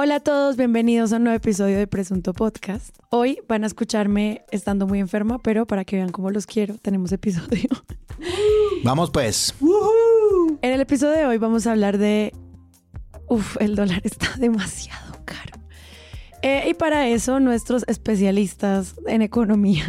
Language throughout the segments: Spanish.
Hola a todos, bienvenidos a un nuevo episodio de Presunto Podcast. Hoy van a escucharme estando muy enferma, pero para que vean cómo los quiero, tenemos episodio. ¡Vamos pues! ¡Woohoo! En el episodio de hoy vamos a hablar de... el dólar está demasiado caro. Y para eso, nuestros especialistas en economía.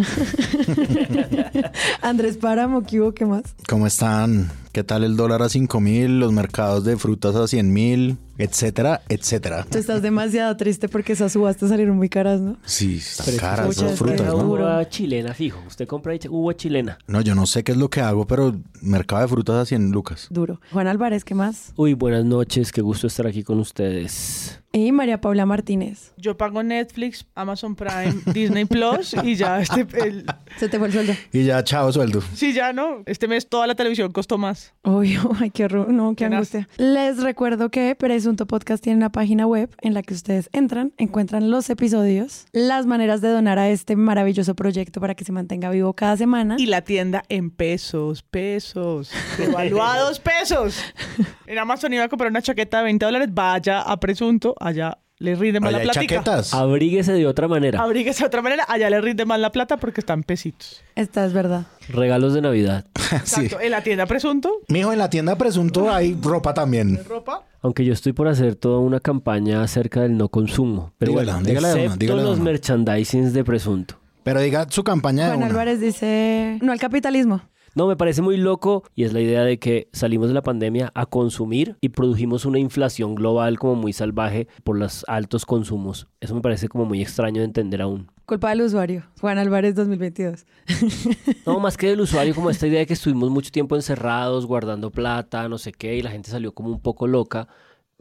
Andrés Páramo, ¿qué más? ¿Cómo están? ¿Qué tal el dólar a 5,000? Los mercados de frutas a 100,000, etcétera, etcétera. Tú estás demasiado triste porque esas subastas salieron muy caras, ¿no? Sí, están caras esas frutas, ¿no? Uva chilena, fijo. Usted compra uva chilena. No, yo no sé qué es lo que hago, pero mercado de frutas a 100 lucas. Duro. Juan Álvarez, ¿qué más? Uy, buenas noches. Qué gusto estar aquí con ustedes. Y María Paula Martínez. Yo pago Netflix, Amazon Prime, Disney Plus y ya se te fue el sueldo. Y ya, chao, sueldo. Sí, ya no. Este mes toda la televisión costó más. Obvio, ay, qué horror, no, qué angustia. Les recuerdo que Presunto Podcast tiene una página web en la que ustedes entran, encuentran los episodios, las maneras de donar a este maravilloso proyecto para que se mantenga vivo cada semana. Y la tienda en pesos, devaluados pesos. En Amazon iba a comprar una chaqueta de $20, vaya a Presunto, allá les rinde más la platica. Chaquetas. Abríguese de otra manera. Allá les rinde más la plata porque están pesitos. Esta es verdad. Regalos de Navidad. Exacto. Sí. En la tienda Presunto. Mijo, en la tienda Presunto hay ropa también. ¿Ropa? Aunque yo estoy por hacer toda una campaña acerca del no consumo. Pero dígale los merchandisings de Presunto. Pero diga su campaña de Juan Álvarez dice, no al capitalismo. No, me parece muy loco y es la idea de que salimos de la pandemia a consumir y produjimos una inflación global como muy salvaje por los altos consumos. Eso me parece como muy extraño de entender aún. Culpa del usuario. Juan Álvarez 2022. No, más que del usuario, como esta idea de que estuvimos mucho tiempo encerrados, guardando plata, no sé qué, y la gente salió como un poco loca.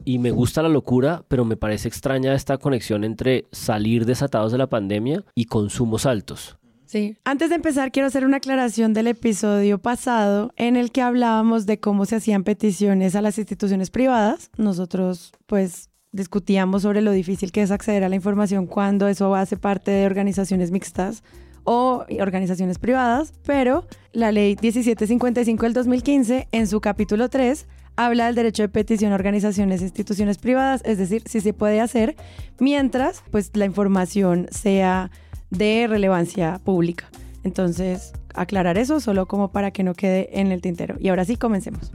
Y me gusta la locura, pero me parece extraña esta conexión entre salir desatados de la pandemia y consumos altos. Sí. Antes de empezar, quiero hacer una aclaración del episodio pasado en el que hablábamos de cómo se hacían peticiones a las instituciones privadas. Nosotros, pues, discutíamos sobre lo difícil que es acceder a la información cuando eso hace parte de organizaciones mixtas o organizaciones privadas, pero la ley 1755 del 2015, en su capítulo 3, habla del derecho de petición a organizaciones e instituciones privadas, es decir, si se puede hacer, mientras pues la información sea de relevancia pública. Entonces, aclarar eso solo como para que no quede en el tintero. Y ahora sí, comencemos.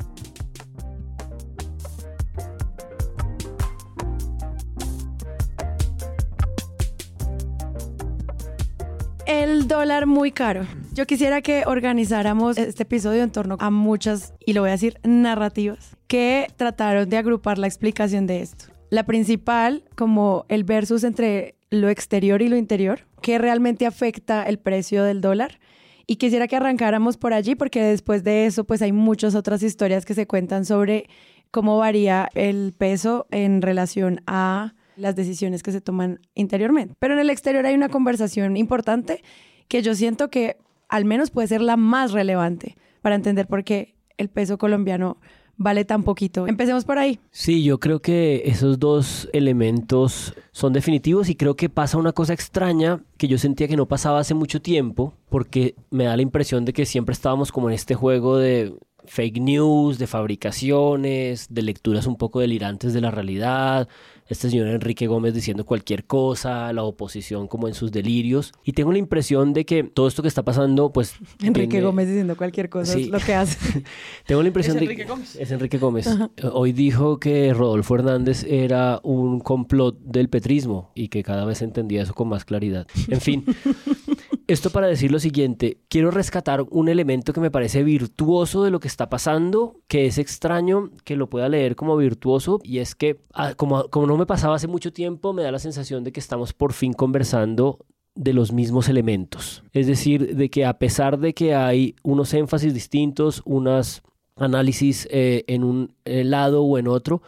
El dólar muy caro. Yo quisiera que organizáramos este episodio en torno a muchas, y lo voy a decir, narrativas que trataron de agrupar la explicación de esto. La principal, como el versus entre lo exterior y lo interior, que realmente afecta el precio del dólar. Y quisiera que arrancáramos por allí porque después de eso pues hay muchas otras historias que se cuentan sobre cómo varía el peso en relación a las decisiones que se toman interiormente. Pero en el exterior hay una conversación importante que yo siento que al menos puede ser la más relevante para entender por qué el peso colombiano vale tan poquito. Empecemos por ahí. Sí, yo creo que esos dos elementos son definitivos y creo que pasa una cosa extraña que yo sentía que no pasaba hace mucho tiempo porque me da la impresión de que siempre estábamos como en este juego de fake news, de fabricaciones, de lecturas un poco delirantes de la realidad, este señor Enrique Gómez diciendo cualquier cosa, la oposición como en sus delirios, y tengo la impresión de que todo esto que está pasando, pues... Enrique Gómez diciendo cualquier cosa, sí. Es lo que hace. Tengo la impresión de que... Es Enrique Gómez. Ajá. Hoy dijo que Rodolfo Hernández era un complot del petrismo y que cada vez entendía eso con más claridad. En fin... Esto para decir lo siguiente, quiero rescatar un elemento que me parece virtuoso de lo que está pasando, que es extraño que lo pueda leer como virtuoso, y es que, como no me pasaba hace mucho tiempo, me da la sensación de que estamos por fin conversando de los mismos elementos. Es decir, de que a pesar de que hay unos énfasis distintos, unos análisis en un lado o en otro,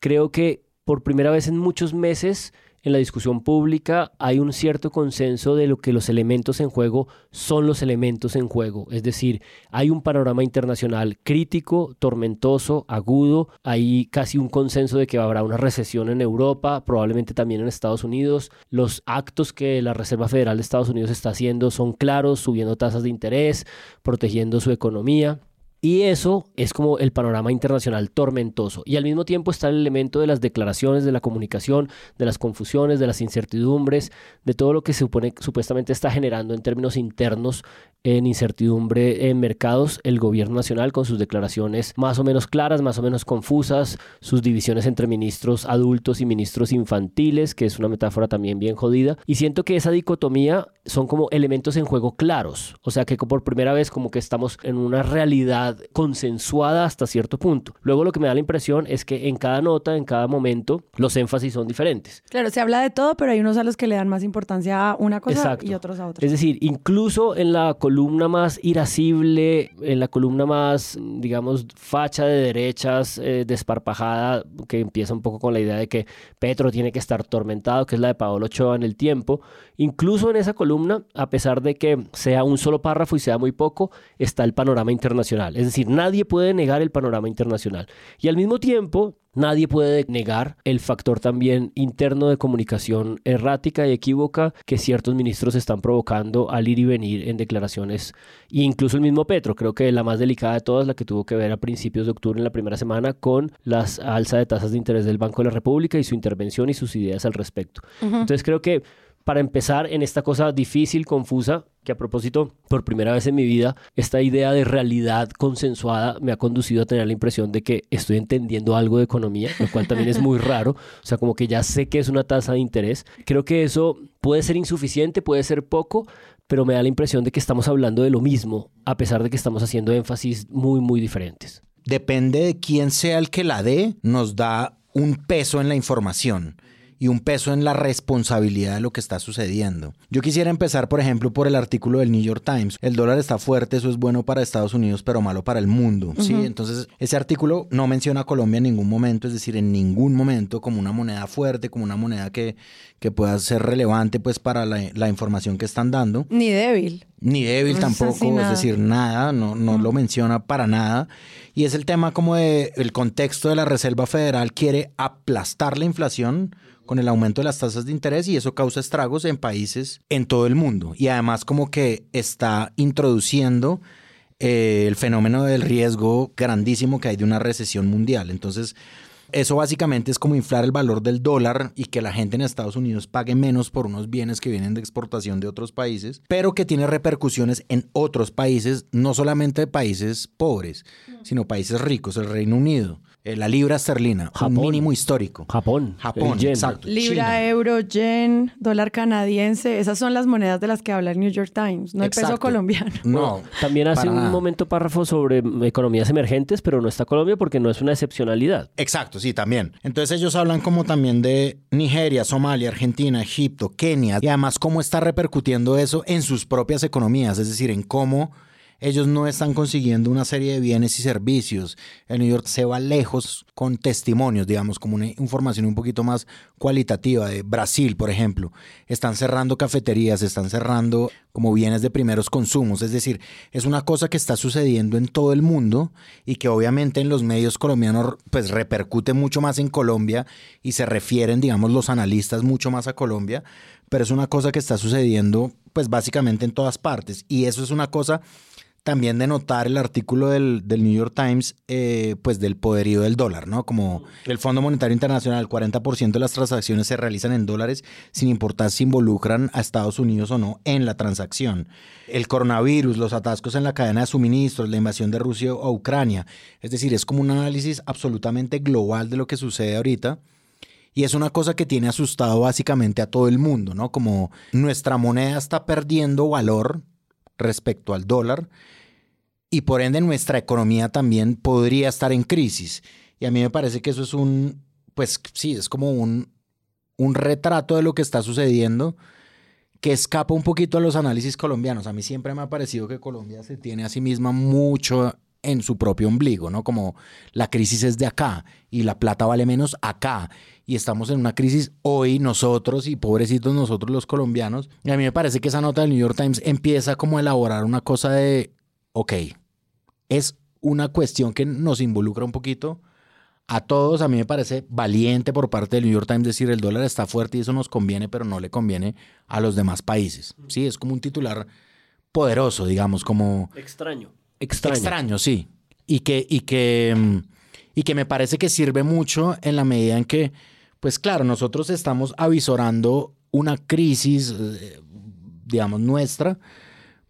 creo que por primera vez en muchos meses... En la discusión pública hay un cierto consenso de lo que los elementos en juego son los elementos en juego. Es decir, hay un panorama internacional crítico, tormentoso, agudo. Hay casi un consenso de que habrá una recesión en Europa, probablemente también en Estados Unidos. Los actos que la Reserva Federal de Estados Unidos está haciendo son claros, subiendo tasas de interés, protegiendo su economía. Y eso es como el panorama internacional tormentoso. Y al mismo tiempo está el elemento de las declaraciones, de la comunicación, de las confusiones, de las incertidumbres, de todo lo que se supone supuestamente está generando en términos internos en incertidumbre en mercados el gobierno nacional con sus declaraciones más o menos claras, más o menos confusas, sus divisiones entre ministros adultos y ministros infantiles, que es una metáfora también bien jodida. Y siento que esa dicotomía son como elementos en juego claros. O sea que por primera vez como que estamos en una realidad consensuada hasta cierto punto. Luego lo que me da la impresión es que en cada nota, en cada momento, los énfasis son diferentes. Claro, se habla de todo, pero hay unos a los que le dan más importancia a una cosa. Exacto. Y otros a otra. Es decir, incluso en la columna más irascible, en la columna más, digamos, facha de derechas, desparpajada, que empieza un poco con la idea de que Petro tiene que estar tormentado, que es la de Paolo Ochoa en El Tiempo, incluso en esa columna, a pesar de que sea un solo párrafo y sea muy poco, está el panorama internacional. Es decir, nadie puede negar el panorama internacional. Y al mismo tiempo, nadie puede negar el factor también interno de comunicación errática y equívoca que ciertos ministros están provocando al ir y venir en declaraciones. E incluso el mismo Petro, creo que la más delicada de todas, la que tuvo que ver a principios de octubre en la primera semana con la alza de tasas de interés del Banco de la República y su intervención y sus ideas al respecto. Uh-huh. Entonces creo que para empezar en esta cosa difícil, confusa, que a propósito, por primera vez en mi vida, esta idea de realidad consensuada me ha conducido a tener la impresión de que estoy entendiendo algo de economía, lo cual también es muy raro. O sea, como que ya sé que es una tasa de interés. Creo que eso puede ser insuficiente, puede ser poco, pero me da la impresión de que estamos hablando de lo mismo, a pesar de que estamos haciendo énfasis muy, muy diferentes. Depende de quién sea el que la dé, nos da un peso en la información y un peso en la responsabilidad de lo que está sucediendo. Yo quisiera empezar, por ejemplo, por el artículo del New York Times. El dólar está fuerte, eso es bueno para Estados Unidos, pero malo para el mundo. Uh-huh. ¿Sí? Entonces, ese artículo no menciona a Colombia en ningún momento, es decir, en ningún momento como una moneda fuerte, como una moneda que pueda ser relevante pues, para la información que están dando. Ni débil. Ni débil tampoco, es decir, nada, no lo menciona para nada. Y es el tema como de el contexto de la Reserva Federal quiere aplastar la inflación con el aumento de las tasas de interés y eso causa estragos en países en todo el mundo. Y además como que está introduciendo el fenómeno del riesgo grandísimo que hay de una recesión mundial. Entonces, eso básicamente es como inflar el valor del dólar y que la gente en Estados Unidos pague menos por unos bienes que vienen de exportación de otros países, pero que tiene repercusiones en otros países, no solamente países pobres, sino países ricos, el Reino Unido. La libra esterlina, Japón, un mínimo histórico. Japón, exacto. Libra, China. Euro, yen, dólar canadiense. Esas son las monedas de las que habla el New York Times, no exacto. El peso colombiano. No, también hace un momento párrafo sobre economías emergentes, pero no está Colombia porque no es una excepcionalidad. Exacto, sí, también. Entonces ellos hablan como también de Nigeria, Somalia, Argentina, Egipto, Kenia. Y además cómo está repercutiendo eso en sus propias economías, es decir, en cómo ellos no están consiguiendo una serie de bienes y servicios. El New York se va lejos con testimonios, digamos, como una información un poquito más cualitativa de Brasil, por ejemplo. Están cerrando cafeterías, están cerrando como bienes de primeros consumos. Es decir, es una cosa que está sucediendo en todo el mundo y que obviamente en los medios colombianos pues repercute mucho más en Colombia y se refieren, digamos, los analistas mucho más a Colombia. Pero es una cosa que está sucediendo pues básicamente en todas partes y eso es una cosa también de notar el artículo del New York Times, pues del poderío del dólar, ¿no? Como el Fondo Monetario Internacional, el 40% de las transacciones se realizan en dólares, sin importar si involucran a Estados Unidos o no en la transacción. El coronavirus, los atascos en la cadena de suministros, la invasión de Rusia a Ucrania. Es decir, es como un análisis absolutamente global de lo que sucede ahorita. Y es una cosa que tiene asustado básicamente a todo el mundo, ¿no? Como nuestra moneda está perdiendo valor respecto al dólar y por ende nuestra economía también podría estar en crisis y a mí me parece que eso es un retrato de lo que está sucediendo que escapa un poquito a los análisis colombianos. A mí siempre me ha parecido que Colombia se tiene a sí misma mucho en su propio ombligo, ¿no? Como la crisis es de acá y la plata vale menos acá y estamos en una crisis hoy nosotros y pobrecitos nosotros los colombianos. Y a mí me parece que esa nota del New York Times empieza como a elaborar una cosa de, ok, es una cuestión que nos involucra un poquito a todos. A mí me parece valiente por parte del New York Times decir el dólar está fuerte y eso nos conviene, pero no le conviene a los demás países. Sí, es como un titular poderoso, digamos, como extraño. Extraño, sí. y que me parece que sirve mucho en la medida en que, pues claro, nosotros estamos avisorando una crisis, digamos, nuestra,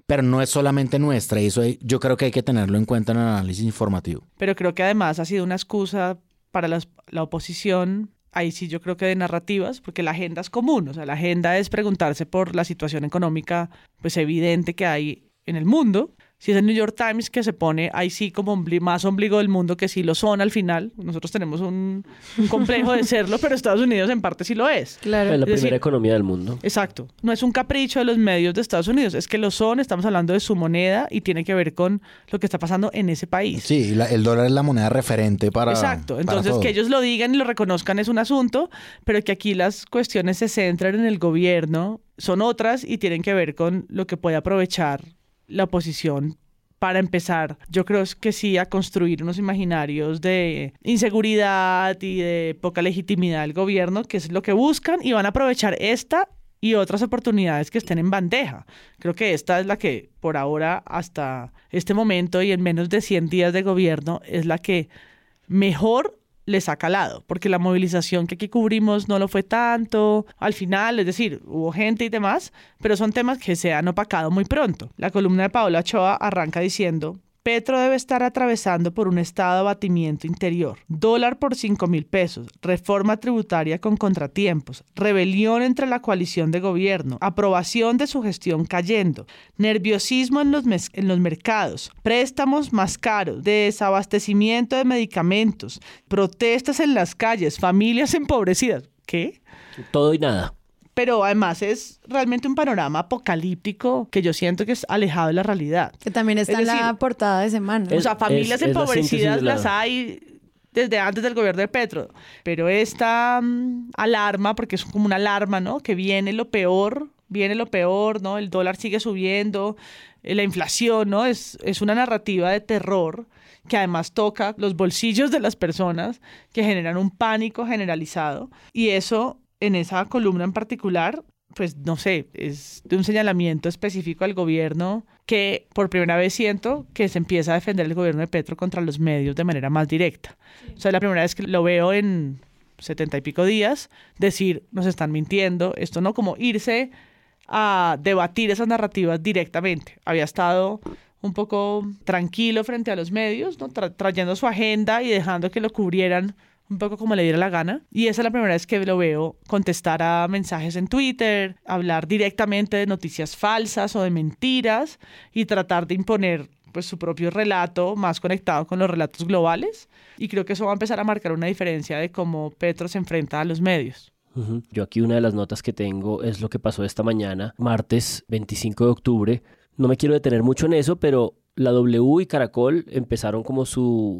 pero no es solamente nuestra, y eso yo creo que hay que tenerlo en cuenta en el análisis informativo. Pero creo que además ha sido una excusa para la oposición, ahí sí yo creo que de narrativas, porque la agenda es común, o sea, la agenda es preguntarse por la situación económica pues evidente que hay en el mundo. Si es el New York Times que se pone ahí sí como más ombligo del mundo, que sí lo son al final. Nosotros tenemos un complejo de serlo, pero Estados Unidos en parte sí lo es. Claro. Es la primera economía del mundo. Exacto. No es un capricho de los medios de Estados Unidos, es que lo son, estamos hablando de su moneda y tiene que ver con lo que está pasando en ese país. Sí, el dólar es la moneda referente para... Exacto. Entonces, para que ellos lo digan y lo reconozcan es un asunto, pero que aquí las cuestiones se centran en el gobierno, son otras y tienen que ver con lo que puede aprovechar la oposición para empezar, yo creo que sí, a construir unos imaginarios de inseguridad y de poca legitimidad del gobierno, que es lo que buscan, y van a aprovechar esta y otras oportunidades que estén en bandeja. Creo que esta es la que, por ahora, hasta este momento y en menos de 100 días de gobierno, es la que mejor les ha calado, porque la movilización que aquí cubrimos no lo fue tanto al final, es decir, hubo gente y demás, pero son temas que se han opacado muy pronto. La columna de Paolo Ochoa arranca diciendo: Petro debe estar atravesando por un estado de abatimiento interior, dólar por 5.000 pesos, reforma tributaria con contratiempos, rebelión entre la coalición de gobierno, aprobación de su gestión cayendo, nerviosismo en los mercados, préstamos más caros, desabastecimiento de medicamentos, protestas en las calles, familias empobrecidas. ¿Qué? Todo y nada. Pero además es realmente un panorama apocalíptico que yo siento que es alejado de la realidad. Que también está en la portada de Semana. O sea, familias empobrecidas las hay desde antes del gobierno de Petro. Pero esta alarma, porque es como una alarma, ¿no? Que viene lo peor, ¿no? El dólar sigue subiendo, la inflación, ¿no? Es una narrativa de terror que además toca los bolsillos de las personas, que generan un pánico generalizado. Y eso... En esa columna en particular, pues no sé, es de un señalamiento específico al gobierno que por primera vez siento que se empieza a defender el gobierno de Petro contra los medios de manera más directa. Sí. O sea, es la primera vez que lo veo en 70 y pico días decir, nos están mintiendo, esto no, como irse a debatir esas narrativas directamente. Había estado un poco tranquilo frente a los medios, ¿no? Trayendo su agenda y dejando que lo cubrieran un poco como le diera la gana. Y esa es la primera vez que lo veo contestar a mensajes en Twitter, hablar directamente de noticias falsas o de mentiras y tratar de imponer pues su propio relato más conectado con los relatos globales. Y creo que eso va a empezar a marcar una diferencia de cómo Petro se enfrenta a los medios. Uh-huh. Yo aquí una de las notas que tengo es lo que pasó esta mañana, martes 25 de octubre. No me quiero detener mucho en eso, pero... La W y Caracol empezaron como su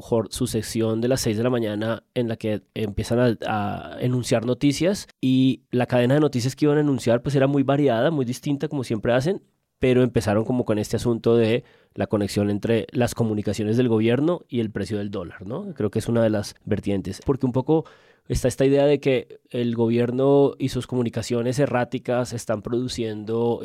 sección de las 6 de la mañana en la que empiezan a enunciar noticias, y la cadena de noticias que iban a enunciar pues era muy variada, muy distinta como siempre hacen, pero empezaron como con este asunto de la conexión entre las comunicaciones del gobierno y el precio del dólar, ¿no? Creo que es una de las vertientes, porque un poco... Está esta idea de que el gobierno y sus comunicaciones erráticas están produciendo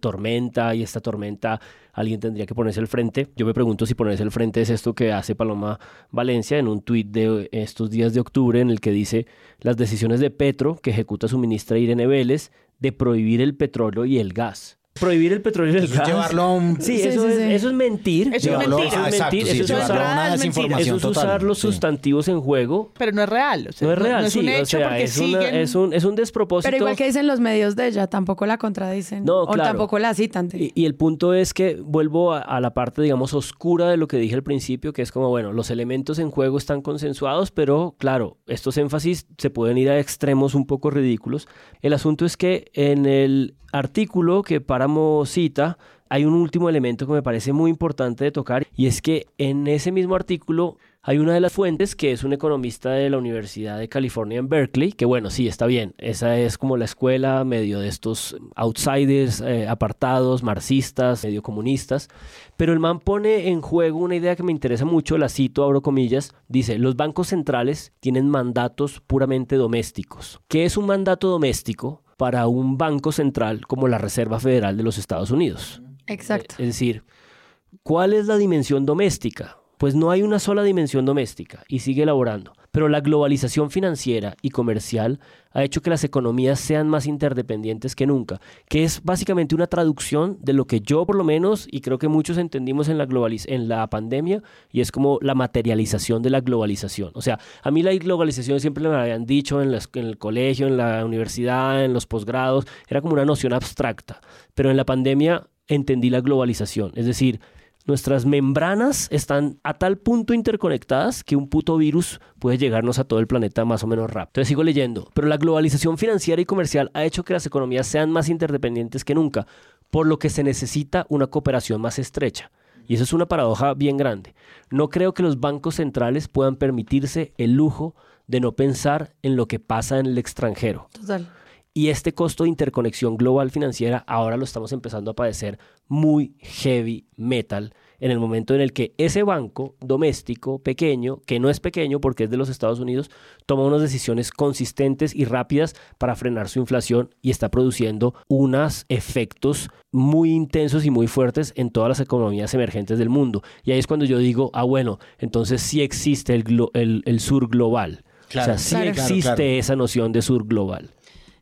tormenta, y esta tormenta alguien tendría que ponerse al frente. Yo me pregunto si ponerse al frente es esto que hace Paloma Valencia en un tuit de estos días de octubre, en el que dice: las decisiones de Petro, que ejecuta su ministra Irene Vélez, de prohibir el petróleo y el gas. Prohibir el petróleo y el gas. Llevarlo a un... Eso es mentir. Eso es mentir. Eso es usar los sustantivos en juego. Pero no es real. O sea, no es real. No es un hecho, porque es un despropósito. Pero igual que dicen los medios de ella, tampoco la contradicen. No, claro. O tampoco la citan. Y el punto es que vuelvo a la parte, digamos, oscura de lo que dije al principio, que es como, bueno, los elementos en juego están consensuados, pero claro, estos énfasis se pueden ir a extremos un poco ridículos. El asunto es que en el artículo que Páramo cita, hay un último elemento que me parece muy importante de tocar, y es que en ese mismo artículo hay una de las fuentes que es un economista de la Universidad de California en Berkeley, que bueno, sí, está bien, esa es como la escuela medio de estos outsiders, apartados, marxistas, medio comunistas, pero el man pone en juego una idea que me interesa mucho, la cito, abro comillas, dice: los bancos centrales tienen mandatos puramente domésticos. ¿Qué es un mandato doméstico para un banco central como la Reserva Federal de los Estados Unidos? Exacto. Es decir, ¿cuál es la dimensión doméstica? pues no hay una sola dimensión doméstica y sigue elaborando. Pero la globalización financiera y comercial ha hecho que las economías sean más interdependientes que nunca, que es básicamente una traducción de lo que yo por lo menos, y creo que muchos entendimos en la pandemia, y es como la materialización de la globalización. O sea, a mí la globalización siempre me habían dicho en el colegio, en la universidad, en los posgrados, era como una noción abstracta, pero en la pandemia entendí la globalización, es decir, nuestras membranas están a tal punto interconectadas que un puto virus puede llegarnos a todo el planeta más o menos rápido. Entonces sigo leyendo. Pero la globalización financiera y comercial ha hecho que las economías sean más interdependientes que nunca, por lo que se necesita una cooperación más estrecha. Y eso es una paradoja bien grande. No creo que los bancos centrales puedan permitirse el lujo de no pensar en lo que pasa en el extranjero. Total. Y este costo de interconexión global financiera ahora lo estamos empezando a padecer muy heavy metal en el momento en el que ese banco doméstico pequeño, que no es pequeño porque es de los Estados Unidos, toma unas decisiones consistentes y rápidas para frenar su inflación y está produciendo unos efectos muy intensos y muy fuertes en todas las economías emergentes del mundo. Y ahí es cuando yo digo, ah bueno, entonces sí existe el sur global. Claro, o sea, sí existe esa noción de sur global.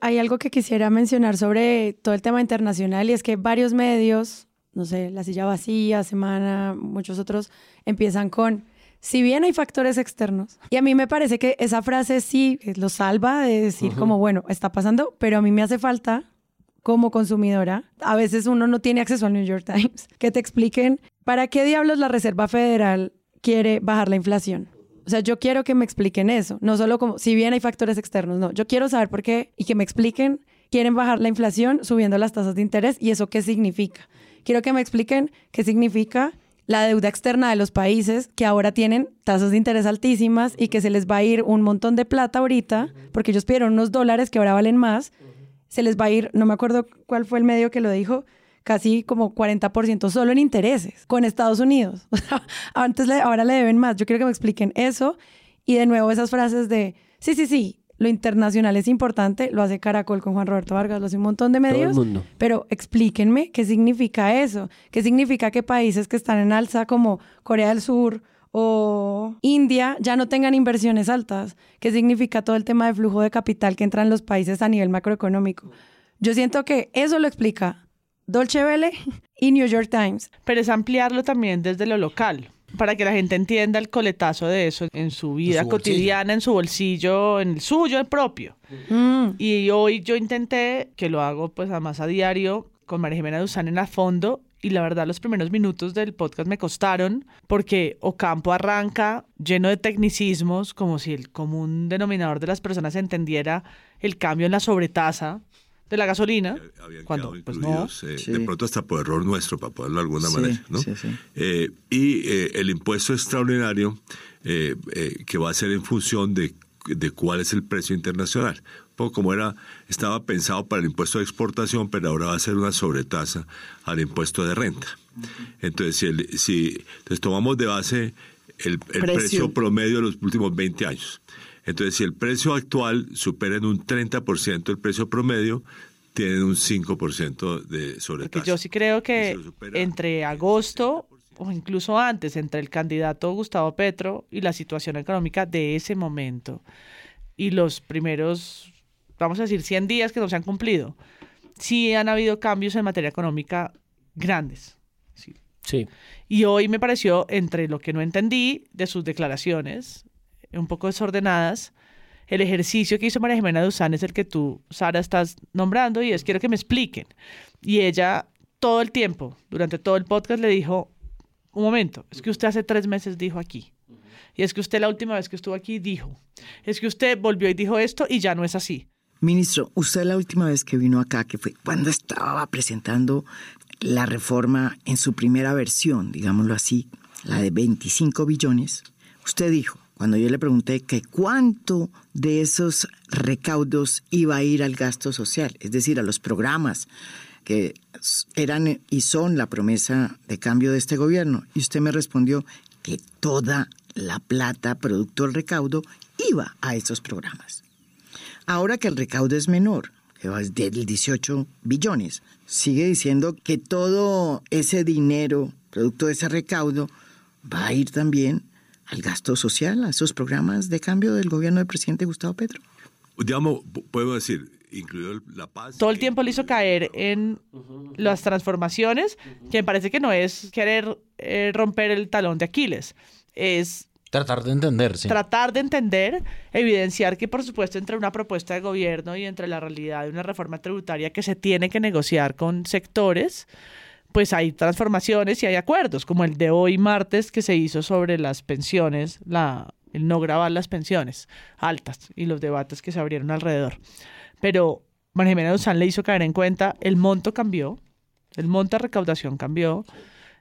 Hay algo que quisiera mencionar sobre todo el tema internacional y es que varios medios, no sé, La Silla Vacía, Semana, muchos otros, empiezan con, si bien hay factores externos. Y a mí me parece que esa frase sí lo salva de decir como, bueno, está pasando, pero a mí me hace falta como consumidora. A veces uno no tiene acceso al New York Times. Que te expliquen para qué diablos la Reserva Federal quiere bajar la inflación. O sea, yo quiero que me expliquen eso, no solo como, si bien hay factores externos, no. Yo quiero saber por qué y que me expliquen, quieren bajar la inflación subiendo las tasas de interés y eso qué significa. Quiero que me expliquen qué significa la deuda externa de los países que ahora tienen tasas de interés altísimas y que se les va a ir un montón de plata ahorita, porque ellos pidieron unos dólares que ahora valen más, se les va a ir, no me acuerdo cuál fue el medio que lo dijo, casi como 40% solo en intereses con Estados Unidos. O sea, ahora le deben más. Yo quiero que me expliquen eso. Y de nuevo esas frases de, sí, lo internacional es importante, lo hace Caracol con Juan Roberto Vargas, lo hace un montón de medios. Todo el mundo. Pero explíquenme qué significa eso. ¿Qué significa que países que están en alza como Corea del Sur o India ya no tengan inversiones altas? ¿Qué significa todo el tema de flujo de capital que entran los países a nivel macroeconómico? Yo siento que eso lo explica Dolce Vele y New York Times. Pero es ampliarlo también desde lo local, para que la gente entienda el coletazo de eso en su vida cotidiana, en su bolsillo, en el suyo, el propio. Y hoy yo intenté, que lo hago pues además a diario, con María Jimena Duzán en A Fondo, y la verdad los primeros minutos del podcast me costaron, porque Ocampo arranca lleno de tecnicismos, como si el común denominador de las personas entendiera el cambio en la sobretasa de la gasolina, cuando pues no. Sí. De pronto hasta por error nuestro, para ponerlo de alguna manera, ¿no? Sí. El impuesto extraordinario que va a ser en función de cuál es el precio internacional. Como estaba pensado para el impuesto de exportación, pero ahora va a ser una sobretasa al impuesto de renta. Entonces, si tomamos de base el precio promedio de los últimos 20 años. Entonces, si el precio actual supera en un 30% el precio promedio, tienen un 5% de sobretasa. Yo sí creo que entre agosto o incluso antes, entre el candidato Gustavo Petro y la situación económica de ese momento y los primeros, vamos a decir, 100 días que no se han cumplido, sí han habido cambios en materia económica grandes. Sí. Y hoy me pareció, entre lo que no entendí de sus declaraciones un poco desordenadas, el ejercicio que hizo María Jimena Duzán es el que tú, Sara, estás nombrando, y es, quiero que me expliquen. Y ella todo el tiempo, durante todo el podcast, le dijo, un momento, es que usted hace 3 meses dijo aquí, y es que usted la última vez que estuvo aquí dijo, es que usted volvió y dijo esto y ya no es así. Ministro, usted la última vez que vino acá, que fue cuando estaba presentando la reforma en su primera versión, digámoslo así, la de 25 billones, usted dijo, cuando yo le pregunté que cuánto de esos recaudos iba a ir al gasto social, es decir, a los programas que eran y son la promesa de cambio de este gobierno, y usted me respondió que toda la plata producto del recaudo iba a esos programas. Ahora que el recaudo es menor, que va del 18 billones, sigue diciendo que todo ese dinero producto de ese recaudo va a ir también al gasto social, a esos programas de cambio del gobierno del presidente Gustavo Petro. Digamos, podemos decir, incluido la paz. Todo el tiempo le hizo caer en las transformaciones, que me parece que no es querer romper el talón de Aquiles, es tratar de entender, sí. Tratar de entender, evidenciar que, por supuesto, entre una propuesta de gobierno y entre la realidad de una reforma tributaria que se tiene que negociar con sectores, pues hay transformaciones y hay acuerdos, como el de hoy martes que se hizo sobre las pensiones, el no gravar las pensiones altas y los debates que se abrieron alrededor. Pero María Jimena Duzán le hizo caer en cuenta, el monto cambió, el monto de recaudación cambió,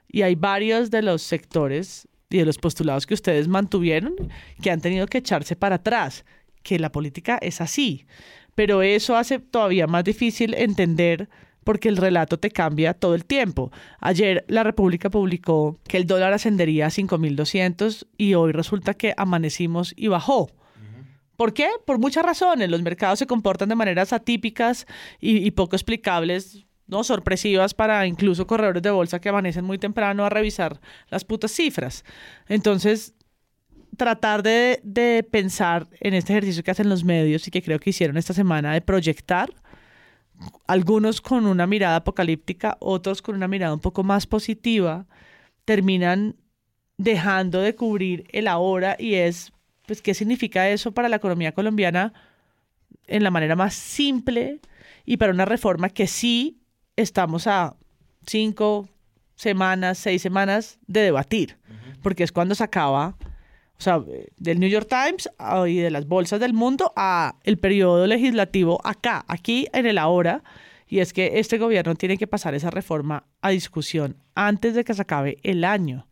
y hay varios de los sectores y de los postulados que ustedes mantuvieron que han tenido que echarse para atrás, que la política es así. Pero eso hace todavía más difícil entender, porque el relato te cambia todo el tiempo. Ayer La República publicó que el dólar ascendería a 5.200 y hoy resulta que amanecimos y bajó. ¿Por qué? Por muchas razones. Los mercados se comportan de maneras atípicas y poco explicables, ¿no? Sorpresivas para incluso corredores de bolsa que amanecen muy temprano a revisar las putas cifras. Entonces, tratar de pensar en este ejercicio que hacen los medios y que creo que hicieron esta semana de proyectar, algunos con una mirada apocalíptica, otros con una mirada un poco más positiva, terminan dejando de cubrir el ahora y es... pues qué significa eso para la economía colombiana en la manera más simple y para una reforma que sí estamos a 5 semanas, 6 semanas de debatir, porque es cuando se acaba, o sea, del New York Times y de las bolsas del mundo a el periodo legislativo aquí en el ahora, y es que este gobierno tiene que pasar esa reforma a discusión antes de que se acabe el año.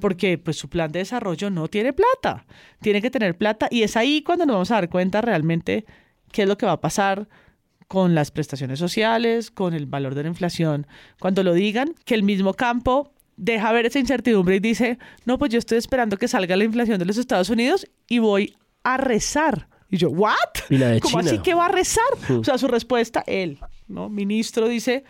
Porque pues su plan de desarrollo no tiene plata, tiene que tener plata, y es ahí cuando nos vamos a dar cuenta realmente qué es lo que va a pasar con las prestaciones sociales, con el valor de la inflación, cuando lo digan, que el mismo campo deja ver esa incertidumbre y dice, no, pues yo estoy esperando que salga la inflación de los Estados Unidos y voy a rezar. Y yo, ¿what? ¿Y la de China? ¿Cómo así que va a rezar? O sea, su respuesta, él, ¿no? Ministro, dice,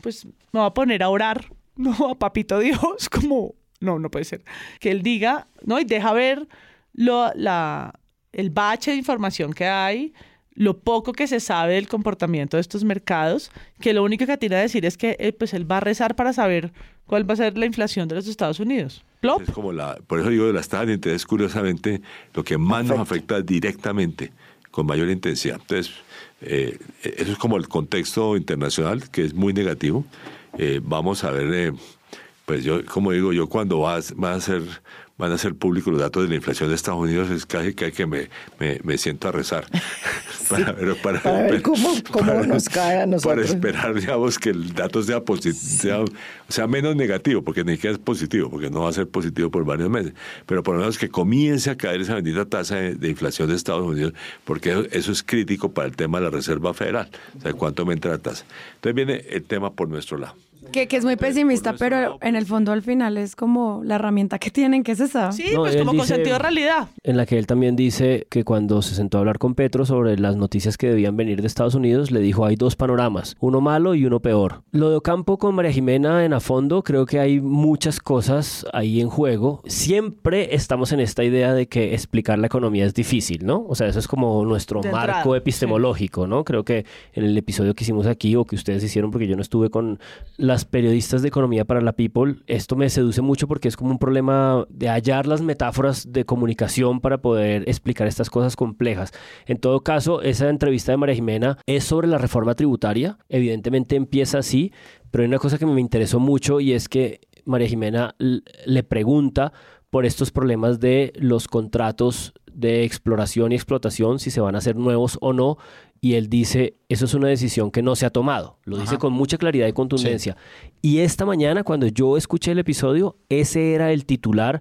pues me va a poner a orar, no, a papito Dios, como... No, no puede ser. Que él diga, ¿no? Y deja ver el bache de información que hay, lo poco que se sabe del comportamiento de estos mercados, que lo único que atina a decir es que pues él va a rezar para saber cuál va a ser la inflación de los Estados Unidos. ¡Plop! Es como por eso digo, las tasas de interés, curiosamente, lo que más nos afecta directamente, con mayor intensidad. Entonces, eso es como el contexto internacional, que es muy negativo. Vamos a ver... Pues yo, como digo, yo cuando van a ser públicos los datos de la inflación de Estados Unidos, es casi que me siento a rezar. Sí, para ver cómo nos cae a nosotros. Para esperar, digamos, que el dato sea positivo, sí. sea menos negativo, porque ni siquiera es positivo, porque no va a ser positivo por varios meses. Pero por lo menos que comience a caer esa bendita tasa de inflación de Estados Unidos, porque eso es crítico para el tema de la Reserva Federal. O sea, cuánto me entra la tasa. Entonces viene el tema por nuestro lado. Que es muy pesimista, pero en el fondo al final es como la herramienta que tienen, que es esa. Sí, no, pues como dice, con sentido de realidad. En la que él también dice que cuando se sentó a hablar con Petro sobre las noticias que debían venir de Estados Unidos, le dijo hay dos panoramas, uno malo y uno peor. Lo de Ocampo con María Jimena en a fondo, creo que hay muchas cosas ahí en juego. Siempre estamos en esta idea de que explicar la economía es difícil, ¿no? O sea, eso es como nuestro marco epistemológico, ¿no? Creo que en el episodio que hicimos aquí o que ustedes hicieron, porque yo no estuve con... las periodistas de Economía para la People, esto me seduce mucho porque es como un problema de hallar las metáforas de comunicación para poder explicar estas cosas complejas. En todo caso, esa entrevista de María Jimena es sobre la reforma tributaria. Evidentemente empieza así, pero hay una cosa que me interesó mucho y es que María Jimena le pregunta por estos problemas de los contratos de exploración y explotación, si se van a hacer nuevos o no, y él dice, eso es una decisión que no se ha tomado. Lo dice con mucha claridad y contundencia. Sí. Y esta mañana, cuando yo escuché el episodio, ese era el titular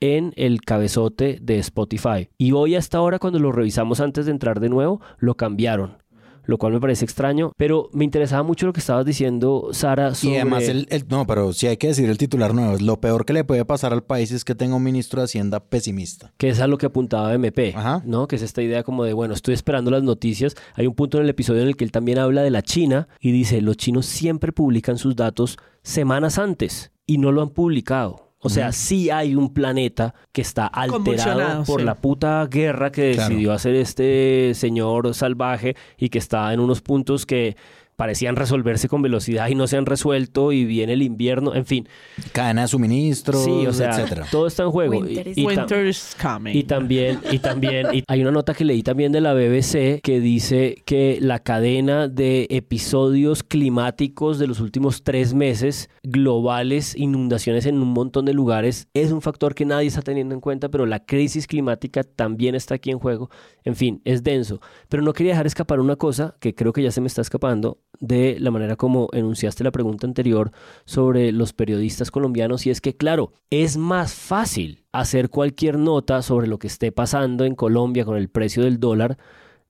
en el cabezote de Spotify. Y hoy hasta ahora, cuando lo revisamos antes de entrar de nuevo, lo cambiaron. Lo cual me parece extraño, pero me interesaba mucho lo que estabas diciendo, Sara, sobre... Y además, no, pero sí hay que decir el titular nuevo. Lo peor que le puede pasar al país es que tenga un ministro de Hacienda pesimista. Que es a lo que apuntaba MP, ¿no? Que es esta idea como de, bueno, estoy esperando las noticias. Hay un punto en el episodio en el que él también habla de la China y dice, los chinos siempre publican sus datos semanas antes y no lo han publicado. O sea, sí hay un planeta que está alterado por la puta guerra que decidió hacer este señor salvaje y que está en unos puntos que parecían resolverse con velocidad y no se han resuelto, y viene el invierno, en fin. Cadena de suministros, sí, o sea, etcétera. Todo está en juego. Winter is coming. Y también hay una nota que leí también de la BBC que dice que la cadena de episodios climáticos de los últimos 3 meses globales, inundaciones en un montón de lugares, es un factor que nadie está teniendo en cuenta, pero la crisis climática también está aquí en juego. En fin, es denso. Pero no quería dejar escapar una cosa que creo que ya se me está escapando de la manera como enunciaste la pregunta anterior sobre los periodistas colombianos, y es que, claro, es más fácil hacer cualquier nota sobre lo que esté pasando en Colombia con el precio del dólar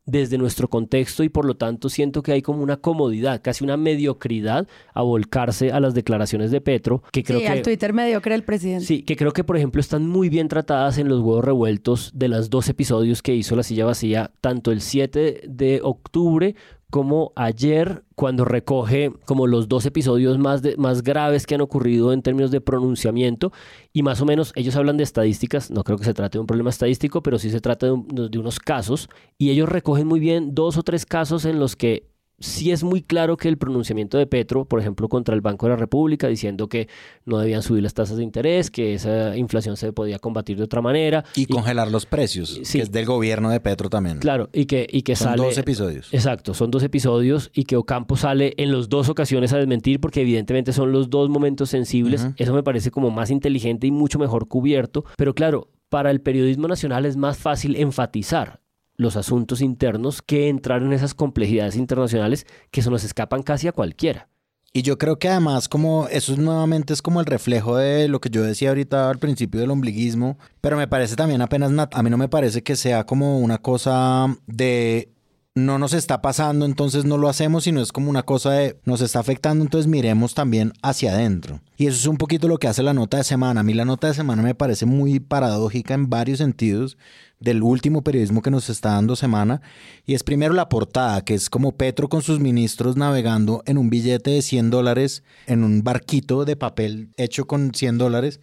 desde nuestro contexto, y por lo tanto siento que hay como una comodidad, casi una mediocridad a volcarse a las declaraciones de Petro, que creo al Twitter mediocre del presidente. Sí, que creo que por ejemplo están muy bien tratadas en Los Huevos Revueltos de los 2 episodios que hizo La Silla Vacía, tanto el 7 de octubre como ayer, cuando recoge como los 2 episodios más graves que han ocurrido en términos de pronunciamiento, y más o menos ellos hablan de estadísticas, no creo que se trate de un problema estadístico, pero sí se trata de unos casos, y ellos recogen muy bien 2 o 3 casos en los que sí es muy claro que el pronunciamiento de Petro, por ejemplo, contra el Banco de la República, diciendo que no debían subir las tasas de interés, que esa inflación se podía combatir de otra manera. Y congelar los precios, sí, que es del gobierno de Petro también. Claro, y que son sale... Son 2 episodios. Exacto, son 2 episodios, y que Ocampo sale en las 2 ocasiones a desmentir, porque evidentemente son los 2 momentos sensibles. Uh-huh. Eso me parece como más inteligente y mucho mejor cubierto. Pero claro, para el periodismo nacional es más fácil enfatizar los asuntos internos que entrar en esas complejidades internacionales que se nos escapan casi a cualquiera. Y yo creo que además como eso nuevamente es como el reflejo de lo que yo decía ahorita al principio del ombliguismo, pero me parece también a mí no me parece que sea como una cosa de no nos está pasando, entonces no lo hacemos, sino es como una cosa de nos está afectando, entonces miremos también hacia adentro. Y eso es un poquito lo que hace la nota de Semana. A mí la nota de Semana me parece muy paradójica en varios sentidos del último periodismo que nos está dando Semana. Y es primero la portada, que es como Petro con sus ministros navegando en un billete de $100, en un barquito de papel hecho con $100,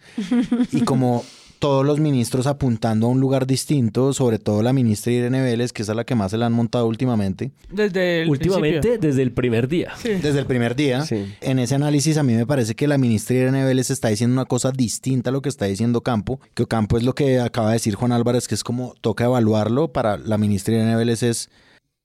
y como todos los ministros apuntando a un lugar distinto, sobre todo la ministra Irene Vélez, que es a la que más se la han montado últimamente. Desde el primer día. Sí. Desde el primer día. Sí. En ese análisis a mí me parece que la ministra Irene Vélez está diciendo una cosa distinta a lo que está diciendo Ocampo, que Ocampo es lo que acaba de decir Juan Álvarez, que es como toca evaluarlo. Para la ministra Irene Vélez es,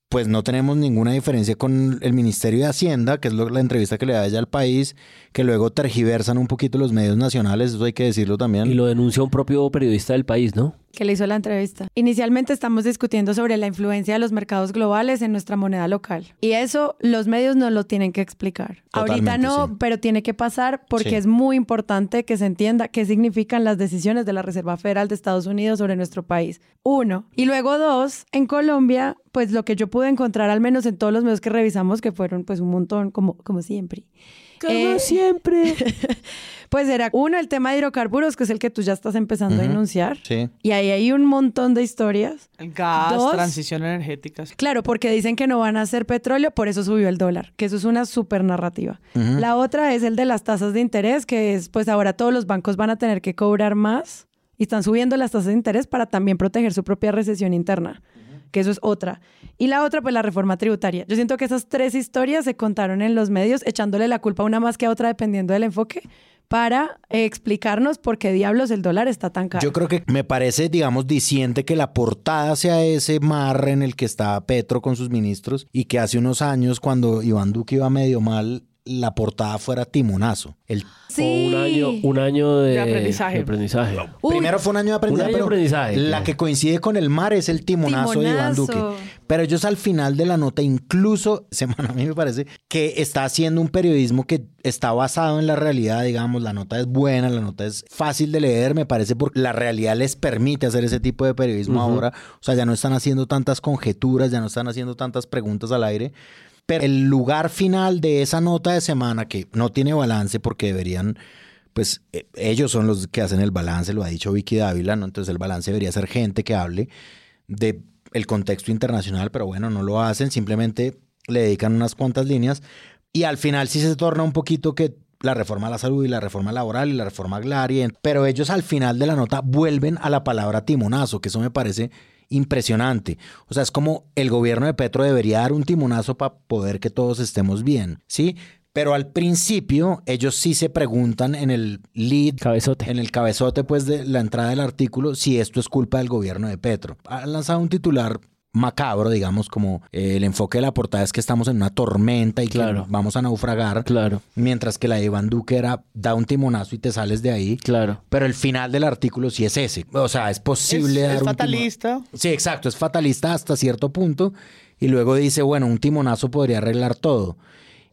pues no tenemos ninguna diferencia con el Ministerio de Hacienda, que es la entrevista que le da ella al País, que luego tergiversan un poquito los medios nacionales, eso hay que decirlo también. Y lo denuncia un propio periodista del País, ¿no? Que le hizo la entrevista. Inicialmente estamos discutiendo sobre la influencia de los mercados globales en nuestra moneda local. Y eso los medios nos lo tienen que explicar. Totalmente, ahorita no, pero tiene que pasar porque es muy importante que se entienda qué significan las decisiones de la Reserva Federal de Estados Unidos sobre nuestro país. 1. Y luego 2, en Colombia, pues lo que yo pude encontrar, al menos en todos los medios que revisamos, que fueron pues un montón, como siempre. Como siempre. Pues era 1, el tema de hidrocarburos, que es el que tú ya estás empezando a enunciar. Sí. Y ahí hay un montón de historias. El gas, 2, transición energética. Claro, porque dicen que no van a hacer petróleo, por eso subió el dólar, que eso es una súper narrativa. Uh-huh. La otra es el de las tasas de interés, que es pues ahora todos los bancos van a tener que cobrar más y están subiendo las tasas de interés para también proteger su propia recesión interna. Que eso es otra. Y la otra, pues la reforma tributaria. Yo siento que esas 3 historias se contaron en los medios, echándole la culpa a una más que a otra, dependiendo del enfoque, para explicarnos por qué diablos el dólar está tan caro. Yo creo que me parece, digamos, diciente que la portada sea ese mar en el que está Petro con sus ministros, y que hace unos años, cuando Iván Duque iba medio mal, la portada fuera timonazo. Un año de aprendizaje. Primero fue un año de aprendizaje, la que coincide con el mar es el timonazo de Iván Duque. Pero ellos al final de la nota, incluso Semana, a mí me parece que está haciendo un periodismo que está basado en la realidad, digamos. La nota es buena, la nota es fácil de leer, me parece, porque la realidad les permite hacer ese tipo de periodismo ahora. O sea, ya no están haciendo tantas conjeturas, ya no están haciendo tantas preguntas al aire. Pero el lugar final de esa nota de Semana, que no tiene balance porque deberían, pues ellos son los que hacen el balance, lo ha dicho Vicky Dávila, ¿no? Entonces el balance debería ser gente que hable del contexto internacional, pero bueno, no lo hacen, simplemente le dedican unas cuantas líneas, y al final sí se torna un poquito que la reforma a la salud y la reforma laboral y la reforma agraria, pero ellos al final de la nota vuelven a la palabra timonazo, que eso me parece impresionante. O sea, es como el gobierno de Petro debería dar un timonazo para poder que todos estemos bien, ¿sí? Pero al principio ellos sí se preguntan en el lead, cabezote. En el cabezote pues de la entrada del artículo, si esto es culpa del gobierno de Petro. Han lanzado un titular macabro, digamos, como el enfoque de la portada es que estamos en una tormenta y claro, que vamos a naufragar, claro, mientras que la de Iván Duque era da un timonazo y te sales de ahí, claro, pero el final del artículo sí es ese, o sea, es posible dar un fatalista. Sí, exacto, es fatalista hasta cierto punto y luego dice, bueno, un timonazo podría arreglar todo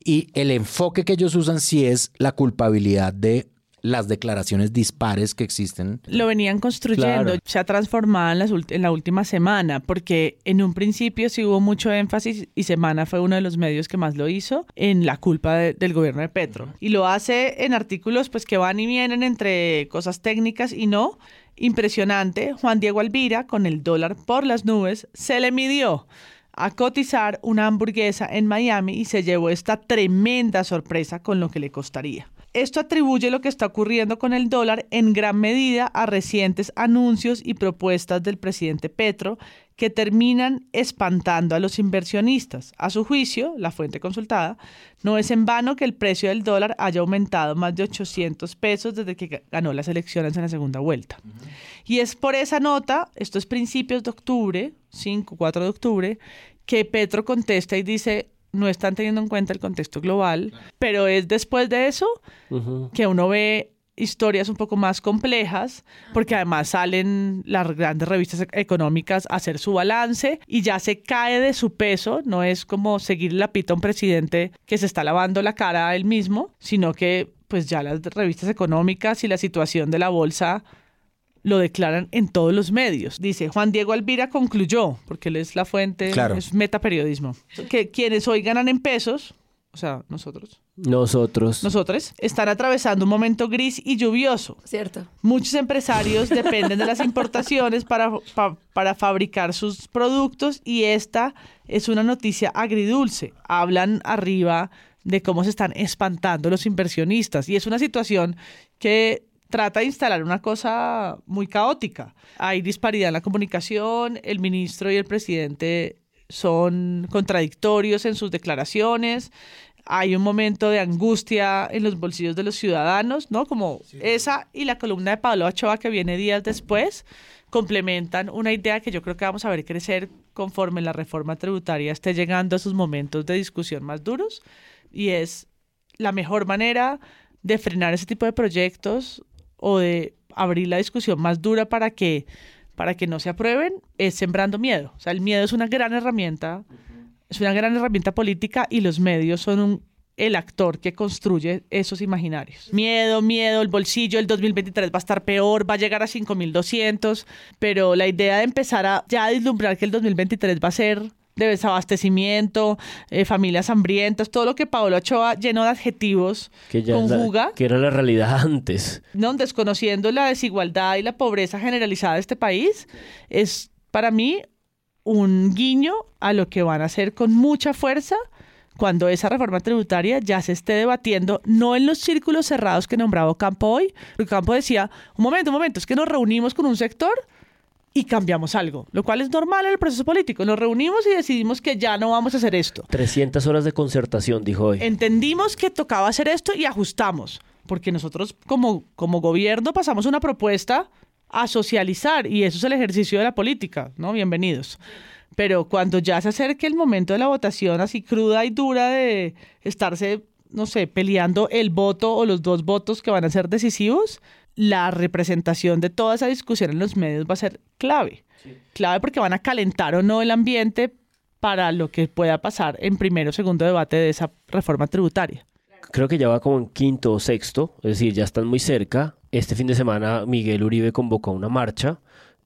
y el enfoque que ellos usan sí es la culpabilidad de las declaraciones dispares que existen. Lo venían construyendo, claro, se ha transformado en la última semana, porque en un principio sí hubo mucho énfasis, y Semana fue uno de los medios que más lo hizo, en la culpa del gobierno de Petro. Y lo hace en artículos pues que van y vienen entre cosas técnicas y no. Impresionante, Juan Diego Alvira, con el dólar por las nubes, se le midió a cotizar una hamburguesa en Miami y se llevó esta tremenda sorpresa con lo que le costaría. Esto atribuye lo que está ocurriendo con el dólar en gran medida a recientes anuncios y propuestas del presidente Petro que terminan espantando a los inversionistas. A su juicio, la fuente consultada, no es en vano que el precio del dólar haya aumentado más de 800 pesos desde que ganó las elecciones en la segunda vuelta. Y es por esa nota, esto es principios de octubre, 5, 4 de octubre, que Petro contesta y dice... No están teniendo en cuenta el contexto global, pero es después de eso que uno ve historias un poco más complejas, porque además salen las grandes revistas económicas a hacer su balance y ya se cae de su peso. No es como seguir la pita a un presidente que se está lavando la cara a él mismo, sino que pues ya las revistas económicas y la situación de la bolsa lo declaran en todos los medios. Dice, Juan Diego Alvira concluyó, porque él es la fuente, claro, es metaperiodismo, que quienes hoy ganan en pesos, o sea, nosotros, están atravesando un momento gris y lluvioso. Cierto. Muchos empresarios dependen de las importaciones para fabricar sus productos y esta es una noticia agridulce. Hablan arriba de cómo se están espantando los inversionistas y es una situación que... trata de instalar una cosa muy caótica. Hay disparidad en la comunicación, el ministro y el presidente son contradictorios en sus declaraciones, hay un momento de angustia en los bolsillos de los ciudadanos, ¿no? Como sí, esa y la columna de Paolo Ochoa que viene días después, complementan una idea que yo creo que vamos a ver crecer conforme la reforma tributaria esté llegando a sus momentos de discusión más duros, y es la mejor manera de frenar ese tipo de proyectos o de abrir la discusión más dura para que no se aprueben, es sembrando miedo. O sea, el miedo es una gran herramienta, es una gran herramienta política y los medios son el actor que construye esos imaginarios. Miedo, el bolsillo, el 2023 va a estar peor, va a llegar a 5.200, pero la idea de empezar a ya vislumbrar que el 2023 va a ser... de desabastecimiento, familias hambrientas, todo lo que Paolo Ochoa llenó de adjetivos que ya conjuga. Que era la realidad antes. No, desconociendo la desigualdad y la pobreza generalizada de este país, es para mí un guiño a lo que van a hacer con mucha fuerza cuando esa reforma tributaria ya se esté debatiendo, no en los círculos cerrados que nombraba Ocampo hoy. Ocampo decía, un momento, es que nos reunimos con un sector y cambiamos algo, lo cual es normal en el proceso político. Nos reunimos y decidimos que ya no vamos a hacer esto. 300 horas de concertación, dijo hoy. Entendimos que tocaba hacer esto y ajustamos, porque nosotros como gobierno pasamos una propuesta a socializar y eso es el ejercicio de la política, ¿no? Bienvenidos. Pero cuando ya se acerque el momento de la votación así cruda y dura de estarse, no sé, peleando el voto o los dos votos que van a ser decisivos, la representación de toda esa discusión en los medios va a ser clave. Sí. Clave porque van a calentar o no el ambiente para lo que pueda pasar en primero o segundo debate de esa reforma tributaria. Creo que ya va como en quinto o sexto, es decir, ya están muy cerca. Este fin de semana Miguel Uribe convocó una marcha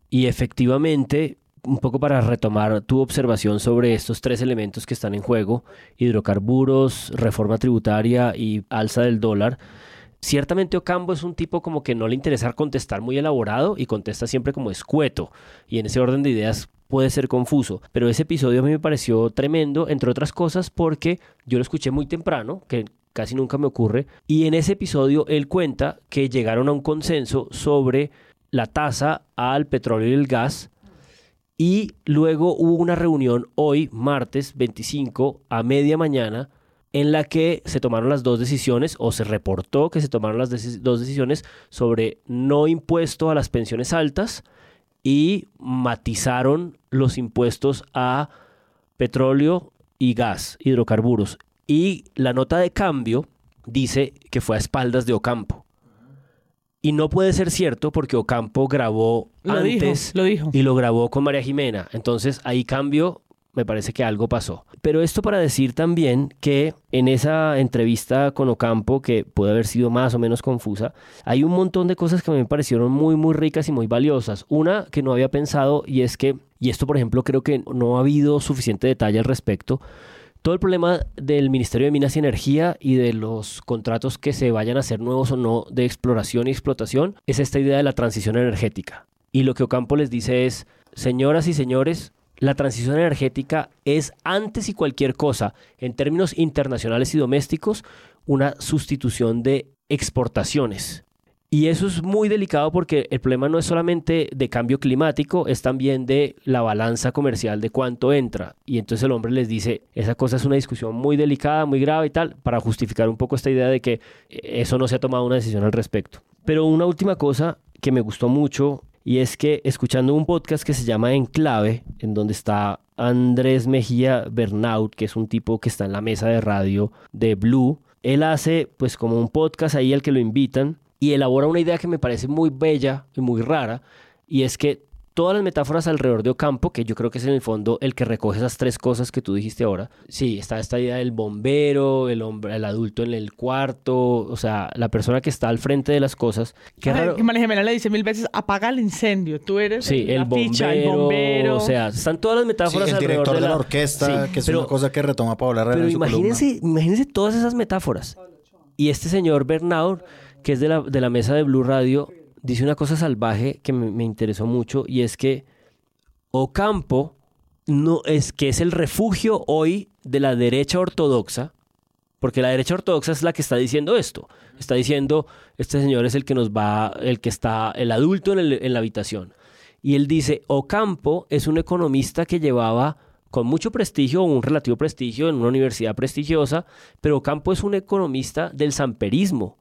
y efectivamente, un poco para retomar tu observación sobre estos tres elementos que están en juego, hidrocarburos, reforma tributaria y alza del dólar, ciertamente Ocampo es un tipo como que no le interesa contestar muy elaborado y contesta siempre como escueto y en ese orden de ideas puede ser confuso, pero ese episodio a mí me pareció tremendo, entre otras cosas porque yo lo escuché muy temprano, que casi nunca me ocurre, y en ese episodio él cuenta que llegaron a un consenso sobre la tasa al petróleo y el gas, y luego hubo una reunión hoy, martes 25, a media mañana, en la que se tomaron las dos decisiones, o se reportó que se tomaron las dos decisiones sobre no impuesto a las pensiones altas, y matizaron los impuestos a petróleo y gas, hidrocarburos. Y la nota de cambio dice que fue a espaldas de Ocampo. Y no puede ser cierto porque Ocampo grabó antes y lo grabó con María Jimena. Entonces ahí cambio, me parece que algo pasó. Pero esto para decir también que en esa entrevista con Ocampo, que puede haber sido más o menos confusa, hay un montón de cosas que me parecieron muy, muy ricas y muy valiosas. Una que no había pensado y es que, y esto por ejemplo creo que no ha habido suficiente detalle al respecto, todo el problema del Ministerio de Minas y Energía y de los contratos que se vayan a hacer nuevos o no de exploración y explotación es esta idea de la transición energética. Y lo que Ocampo les dice es, señoras y señores, la transición energética es antes y cualquier cosa, en términos internacionales y domésticos, una sustitución de exportaciones. Y eso es muy delicado porque el problema no es solamente de cambio climático, es también de la balanza comercial de cuánto entra. Y entonces el hombre les dice, esa cosa es una discusión muy delicada, muy grave y tal, para justificar un poco esta idea de que eso no se ha tomado una decisión al respecto. Pero una última cosa que me gustó mucho, y es que escuchando un podcast que se llama Enclave, en donde está Andrés Mejía Bernaut, que es un tipo que está en la mesa de radio de Blue, él hace pues como un podcast ahí al que lo invitan, y elabora una idea que me parece muy bella y muy rara, y es que todas las metáforas alrededor de Ocampo, que yo creo que es en el fondo el que recoge esas tres cosas que tú dijiste ahora, sí, está esta idea del bombero, el hombre, el adulto en el cuarto, o sea, la persona que está al frente de las cosas. Qué raro. María Jimena le dice 1000 veces, apaga el incendio, tú eres sí, el bombero, ficha, el bombero. O sea, están todas las metáforas alrededor de el director de la orquesta, sí, que es una cosa que retoma Paola Herrera en su columna. Pero imagínense todas esas metáforas. Y este señor Bernaud, que es de la mesa de Blue Radio, dice una cosa salvaje que me interesó mucho, y es que Ocampo no es que es el refugio hoy de la derecha ortodoxa, porque la derecha ortodoxa es la que está diciendo esto. Está diciendo, este señor es el que nos va, el que está, el adulto en la habitación. Y él dice, Ocampo es un economista que llevaba con mucho prestigio, un relativo prestigio en una universidad prestigiosa, pero Ocampo es un economista del samperismo,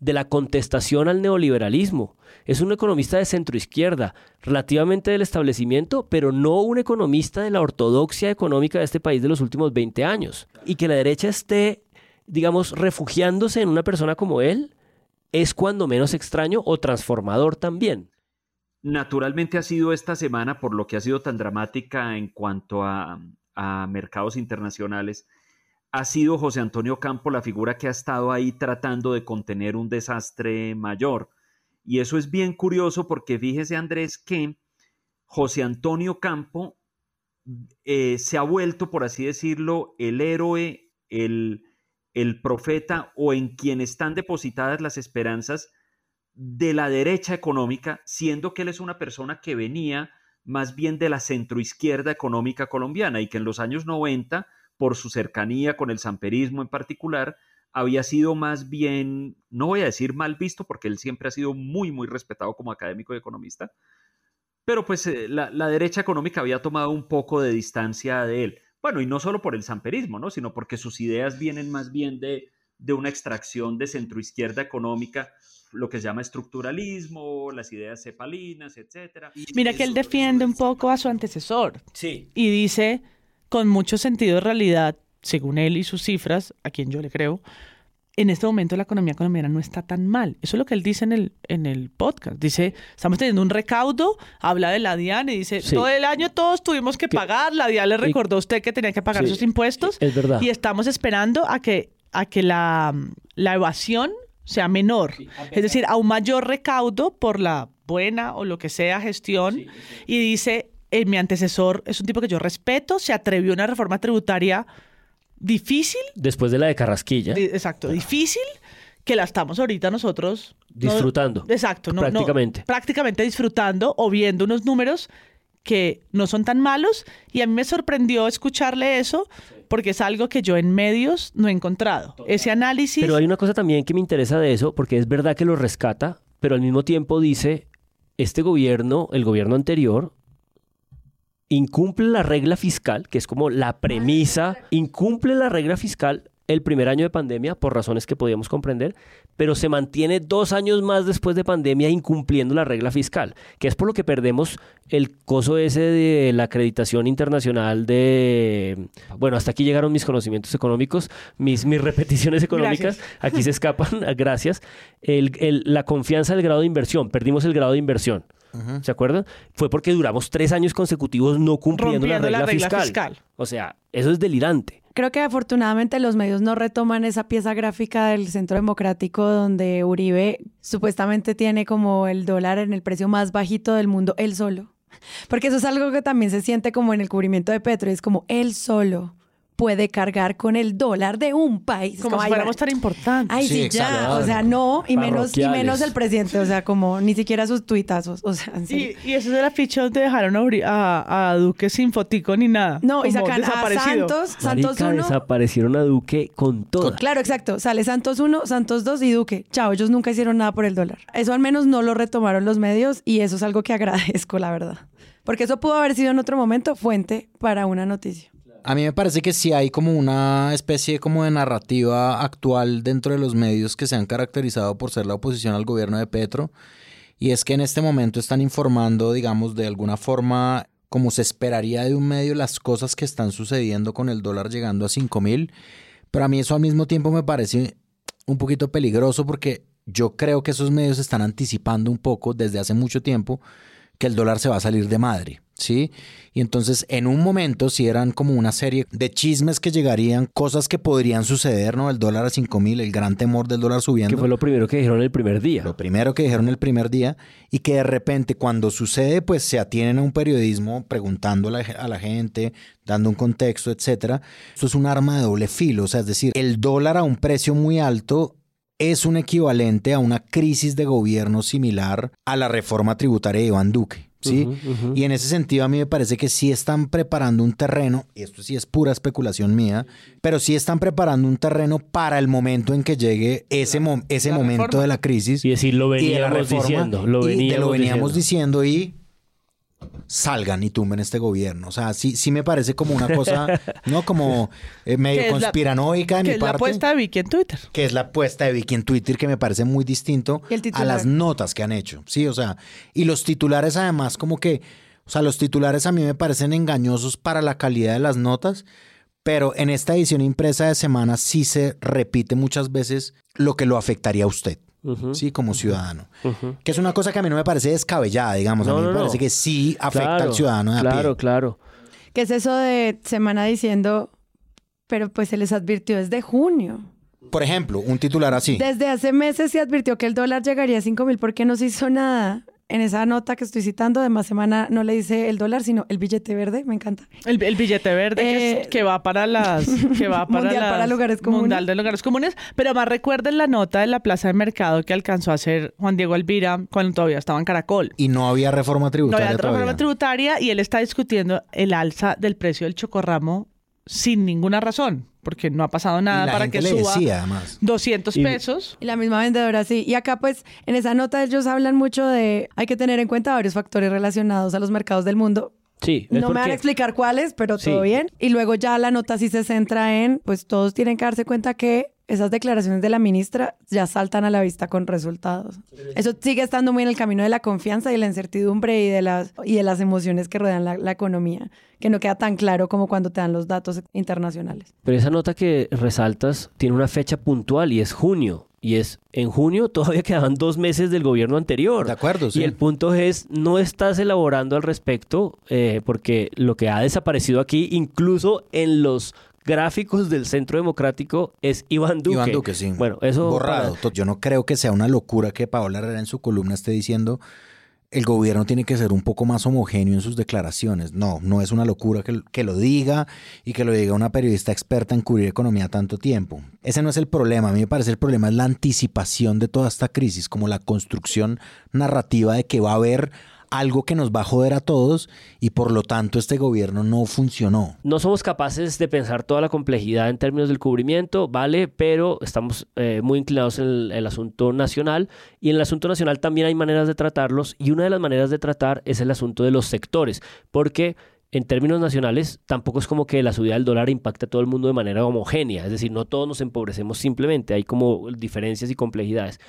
de la contestación al neoliberalismo. Es un economista de centroizquierda, relativamente del establecimiento, pero no un economista de la ortodoxia económica de este país de los últimos 20 años. Y que la derecha esté, digamos, refugiándose en una persona como él, es cuando menos extraño o transformador también. Naturalmente ha sido esta semana, por lo que ha sido tan dramática en cuanto a mercados internacionales, ha sido José Antonio Ocampo la figura que ha estado ahí tratando de contener un desastre mayor. Y eso es bien curioso porque fíjese, Andrés, que José Antonio Ocampo se ha vuelto, por así decirlo, el héroe, el profeta o en quien están depositadas las esperanzas de la derecha económica, siendo que él es una persona que venía más bien de la centroizquierda económica colombiana y que en los años 90... por su cercanía con el samperismo en particular, había sido más bien, no voy a decir mal visto, porque él siempre ha sido muy, muy respetado como académico y economista, pero pues la derecha económica había tomado un poco de distancia de él. Bueno, y no solo por el samperismo, ¿no? Sino porque sus ideas vienen más bien de una extracción de centroizquierda económica, lo que se llama estructuralismo, las ideas cepalinas, etcétera. Mira que él defiende un poco a su antecesor. Sí. Y dice, con mucho sentido de realidad, según él y sus cifras, a quien yo le creo, en este momento la economía colombiana no está tan mal. Eso es lo que él dice en el podcast. Dice, estamos teniendo un recaudo, habla de la DIAN y dice, sí, todo el año todos tuvimos que pagar, la DIAN le recordó a usted que tenía que pagar sus impuestos. Es verdad. Y estamos esperando a que la evasión sea menor. Sí, es decir, a un mayor recaudo por la buena o lo que sea gestión. Sí, sí. Y dice, mi antecesor es un tipo que yo respeto, se atrevió a una reforma tributaria difícil. Después de la de Carrasquilla. Exacto, difícil, que la estamos ahorita nosotros disfrutando. Prácticamente disfrutando o viendo unos números que no son tan malos, y a mí me sorprendió escucharle eso, porque es algo que yo en medios no he encontrado, ese análisis. Pero hay una cosa también que me interesa de eso, porque es verdad que lo rescata, pero al mismo tiempo dice, este gobierno, el gobierno anterior, incumple la regla fiscal, que es como la premisa, incumple la regla fiscal el primer año de pandemia, por razones que podíamos comprender, pero se mantiene 2 años más después de pandemia incumpliendo la regla fiscal, que es por lo que perdemos el coso ese de la acreditación internacional de... Bueno, hasta aquí llegaron mis conocimientos económicos, mis repeticiones económicas, gracias. Aquí se escapan, gracias. La confianza del grado de inversión, perdimos el grado de inversión, ajá. ¿Se acuerdan? Fue porque duramos 3 años consecutivos no cumpliendo la regla fiscal. O sea, eso es delirante. Creo que afortunadamente los medios no retoman esa pieza gráfica del Centro Democrático donde Uribe supuestamente tiene como el dólar en el precio más bajito del mundo, él solo. Porque eso es algo que también se siente como en el cubrimiento de Petro, es como él solo puede cargar con el dólar de un país. Como si fuéramos tan importantes. Ay, sí, ya. Claro. O sea, no, y menos el presidente. O sea, como ni siquiera sus tuitazos. O sea, sí. Y eso es el afiche donde dejaron a Duque sin fotico ni nada. No, y sacan a Santos 1. Desaparecieron a Duque con todo. Claro, exacto. Sale Santos 1, Santos 2 y Duque. Chao, ellos nunca hicieron nada por el dólar. Eso al menos no lo retomaron los medios y eso es algo que agradezco, la verdad. Porque eso pudo haber sido en otro momento fuente para una noticia. A mí me parece que sí hay como una especie como de narrativa actual dentro de los medios que se han caracterizado por ser la oposición al gobierno de Petro, y es que en este momento están informando, digamos, de alguna forma, como se esperaría de un medio, las cosas que están sucediendo con el dólar llegando a 5.000, pero a mí eso al mismo tiempo me parece un poquito peligroso porque yo creo que esos medios están anticipando un poco desde hace mucho tiempo que el dólar se va a salir de madre, ¿sí? Y entonces en un momento sí eran como una serie de chismes que llegarían, cosas que podrían suceder, ¿no? El dólar a 5.000, el gran temor del dólar subiendo. Que fue lo primero que dijeron el primer día. Y que de repente cuando sucede, pues se atienen a un periodismo preguntando a la gente, dando un contexto, etcétera. Esto es un arma de doble filo, o sea, es decir, el dólar a un precio muy alto es un equivalente a una crisis de gobierno similar a la reforma tributaria de Iván Duque, ¿sí? Uh-huh. Y en ese sentido a mí me parece que sí están preparando un terreno, y esto sí es pura especulación mía, pero sí están preparando un terreno para el momento en que llegue ese momento de la crisis. Y decir, lo veníamos diciendo y... salgan y tumben este gobierno. O sea, sí me parece como una cosa, ¿no? Como medio conspiranoica de mi parte. Que es la apuesta de Vicky en Twitter. Que me parece muy distinto a las notas que han hecho. Sí, o sea, y los titulares además como que... O sea, los titulares a mí me parecen engañosos para la calidad de las notas, pero en esta edición impresa de Semana sí se repite muchas veces lo que lo afectaría a usted. Uh-huh. Sí, como ciudadano. Uh-huh. Que es una cosa que a mí no me parece descabellada, digamos. No, a mí me parece que sí afecta al ciudadano de a pie. Claro. ¿Qué es eso de Semana diciendo, pero pues se les advirtió desde junio? Por ejemplo, un titular así. Desde hace meses se advirtió que el dólar llegaría a 5.000, ¿por qué no se hizo nada? En esa nota que estoy citando, además Semana no le dice el dólar, sino el billete verde, me encanta. El billete verde que va para las... Que va para mundial las, para lugares comunes. Mundial de lugares comunes. Pero más recuerden la nota de la plaza de mercado que alcanzó a hacer Juan Diego Alvira cuando todavía estaba en Caracol. Y no había reforma tributaria. Y él está discutiendo el alza del precio del chocorramo sin ninguna razón, porque no ha pasado nada para que suba, decía, 200 pesos. Y la misma vendedora, sí. Y acá, pues, en esa nota ellos hablan mucho de... Hay que tener en cuenta varios factores relacionados a los mercados del mundo. Sí. No me van a explicar cuáles, pero sí, todo bien. Y luego ya la nota sí se centra en... Pues todos tienen que darse cuenta que esas declaraciones de la ministra ya saltan a la vista con resultados. Eso sigue estando muy en el camino de la confianza y la incertidumbre y de las emociones que rodean la economía, que no queda tan claro como cuando te dan los datos internacionales. Pero esa nota que resaltas tiene una fecha puntual y es junio. Y es en junio todavía quedaban 2 meses del gobierno anterior. De acuerdo, sí. Y el punto es, no estás elaborando al respecto, porque lo que ha desaparecido aquí, incluso en los gráficos del Centro Democrático, es Iván Duque. Iván Duque, sí. Bueno, eso... Borrado. Yo no creo que sea una locura que Paola Herrera en su columna esté diciendo el gobierno tiene que ser un poco más homogéneo en sus declaraciones. No es una locura que lo diga y que lo diga una periodista experta en cubrir economía tanto tiempo. Ese no es el problema. A mí me parece el problema es la anticipación de toda esta crisis, como la construcción narrativa de que va a haber algo que nos va a joder a todos y por lo tanto este gobierno no funcionó. No somos capaces de pensar toda la complejidad en términos del cubrimiento, vale, pero estamos muy inclinados en el asunto nacional, y en el asunto nacional también hay maneras de tratarlos, y una de las maneras de tratar es el asunto de los sectores, porque en términos nacionales tampoco es como que la subida del dólar impacte a todo el mundo de manera homogénea, es decir, no todos nos empobrecemos simplemente, hay como diferencias y complejidades.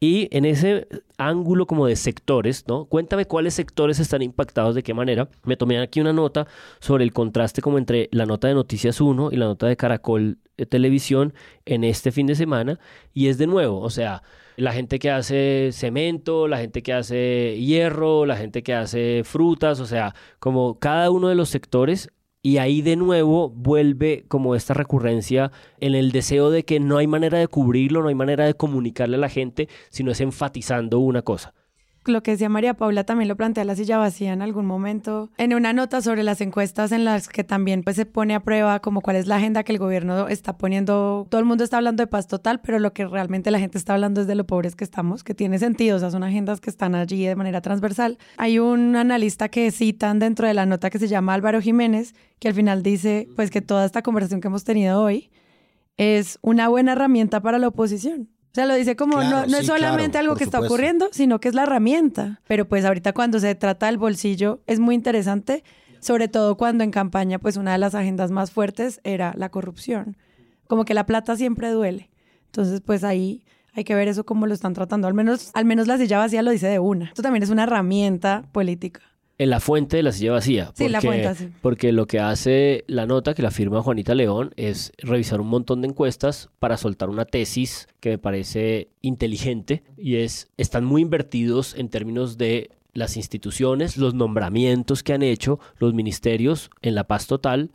Y en ese ángulo como de sectores, ¿no? Cuéntame cuáles sectores están impactados, de qué manera. Me tomé aquí una nota sobre el contraste como entre la nota de Noticias 1 y la nota de Caracol Televisión en este fin de semana, y es de nuevo, o sea, la gente que hace cemento, la gente que hace hierro, la gente que hace frutas, o sea, como cada uno de los sectores. Y ahí de nuevo vuelve como esta recurrencia en el deseo de que no hay manera de cubrirlo, no hay manera de comunicarle a la gente, sino es enfatizando una cosa. Lo que decía María Paula también lo plantea La Silla Vacía en algún momento, en una nota sobre las encuestas en las que también pues se pone a prueba como cuál es la agenda que el gobierno está poniendo. Todo el mundo está hablando de paz total, pero lo que realmente la gente está hablando es de lo pobres que estamos, que tiene sentido, o sea, son agendas que están allí de manera transversal. Hay un analista que citan dentro de la nota que se llama Álvaro Jiménez, que al final dice pues que toda esta conversación que hemos tenido hoy es una buena herramienta para la oposición. O sea, lo dice como claro, no es solamente claro, algo que está ocurriendo, sino que es la herramienta. Pero pues ahorita cuando se trata del bolsillo es muy interesante, sobre todo cuando en campaña pues una de las agendas más fuertes era la corrupción. Como que la plata siempre duele. Entonces pues ahí hay que ver eso cómo lo están tratando. Al menos La Silla Vacía lo dice de una. Esto también es una herramienta política. En la fuente de La Silla Vacía. Porque, sí, la fuente, sí. Porque lo que hace la nota, que la firma Juanita León, es revisar un montón de encuestas para soltar una tesis que me parece inteligente, y es, están muy invertidos en términos de las instituciones, los nombramientos que han hecho los ministerios en la paz total,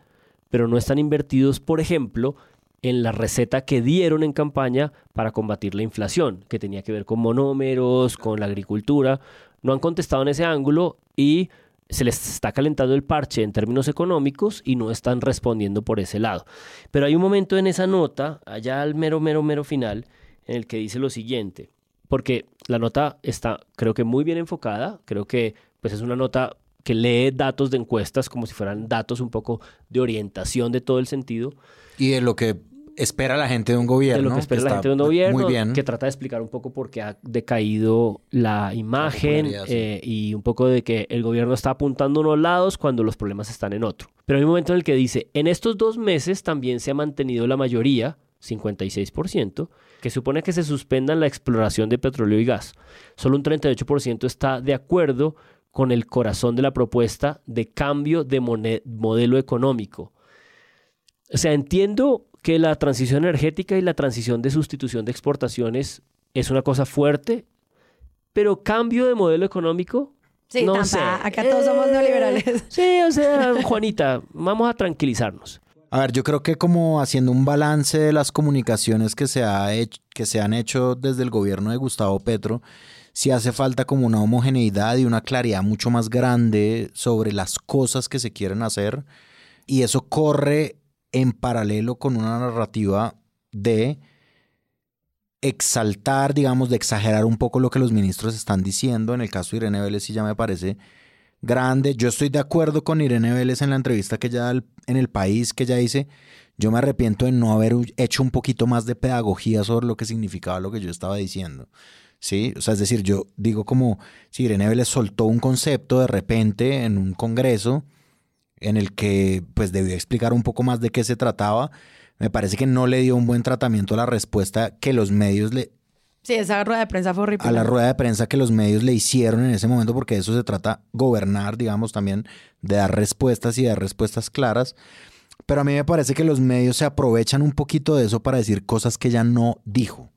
pero no están invertidos, por ejemplo, en la receta que dieron en campaña para combatir la inflación, que tenía que ver con monómeros, con la agricultura. No han contestado en ese ángulo y se les está calentando el parche en términos económicos y no están respondiendo por ese lado. Pero hay un momento en esa nota, allá al mero final, en el que dice lo siguiente, porque la nota está, creo que muy bien enfocada, creo que pues es una nota que lee datos de encuestas como si fueran datos un poco de orientación de todo el sentido. Y de lo que espera la gente de un gobierno. De lo que espera la gente de un gobierno, que trata de explicar un poco por qué ha decaído la imagen, la y un poco de que el gobierno está apuntando a unos lados cuando los problemas están en otro. Pero hay un momento en el que dice, en estos 2 meses también se ha mantenido la mayoría, 56%, que supone que se suspendan la exploración de petróleo y gas. Solo un 38% está de acuerdo con el corazón de la propuesta de cambio de modelo económico. O sea, entiendo que la transición energética y la transición de sustitución de exportaciones es una cosa fuerte, pero cambio de modelo económico, sí, no sé. Acá todos somos neoliberales. Sí, o sea, Juanita, vamos a tranquilizarnos. A ver, yo creo que como haciendo un balance de las comunicaciones que se han hecho desde el gobierno de Gustavo Petro, sí hace falta como una homogeneidad y una claridad mucho más grande sobre las cosas que se quieren hacer, y eso corre en paralelo con una narrativa de exaltar, digamos, de exagerar un poco lo que los ministros están diciendo. En el caso de Irene Vélez sí ya me parece grande. Yo estoy de acuerdo con Irene Vélez en la entrevista que ella da en El País, que ella dice, yo me arrepiento de no haber hecho un poquito más de pedagogía sobre lo que significaba lo que yo estaba diciendo. ¿Sí? O sea, es decir, yo digo como si Irene Vélez soltó un concepto de repente en un congreso en el que pues debió explicar un poco más de qué se trataba. Me parece que no le dio un buen tratamiento a la respuesta que los medios le... Sí, esa rueda de prensa fue horrible. A la rueda de prensa que los medios le hicieron en ese momento, porque de eso se trata gobernar, digamos, también de dar respuestas y dar respuestas claras. Pero a mí me parece que los medios se aprovechan un poquito de eso para decir cosas que ella no dijo.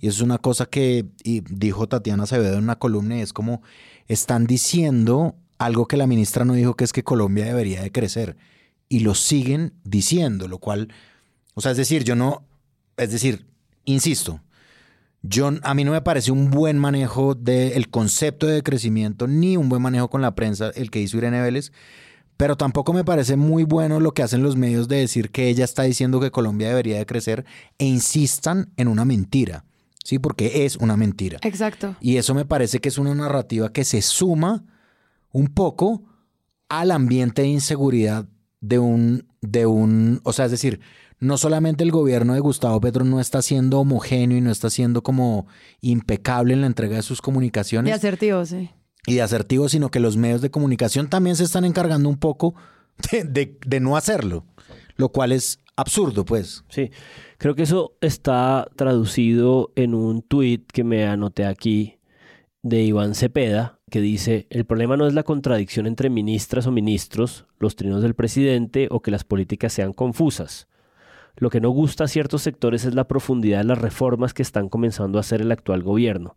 Y eso es una cosa que dijo Tatiana Acevedo en una columna, y es como están diciendo algo que la ministra no dijo, que es que Colombia debería de crecer, y lo siguen diciendo, lo cual, o sea, es decir, insisto, a mí no me parece un buen manejo del concepto de crecimiento, ni un buen manejo con la prensa el que hizo Irene Vélez, pero tampoco me parece muy bueno lo que hacen los medios de decir que ella está diciendo que Colombia debería de crecer e insistan en una mentira, ¿sí? Porque es una mentira. Exacto. Y eso me parece que es una narrativa que se suma un poco al ambiente de inseguridad o sea, es decir, no solamente el gobierno de Gustavo Petro no está siendo homogéneo y no está siendo como impecable en la entrega de sus comunicaciones. Y asertivo, sí. Y de asertivo, sino que los medios de comunicación también se están encargando un poco de no hacerlo, lo cual es absurdo, pues. Sí, creo que eso está traducido en un tuit que me anoté aquí de Iván Cepeda, que dice: el problema no es la contradicción entre ministras o ministros, los trinos del presidente o que las políticas sean confusas. Lo que no gusta a ciertos sectores es la profundidad de las reformas que están comenzando a hacer el actual gobierno.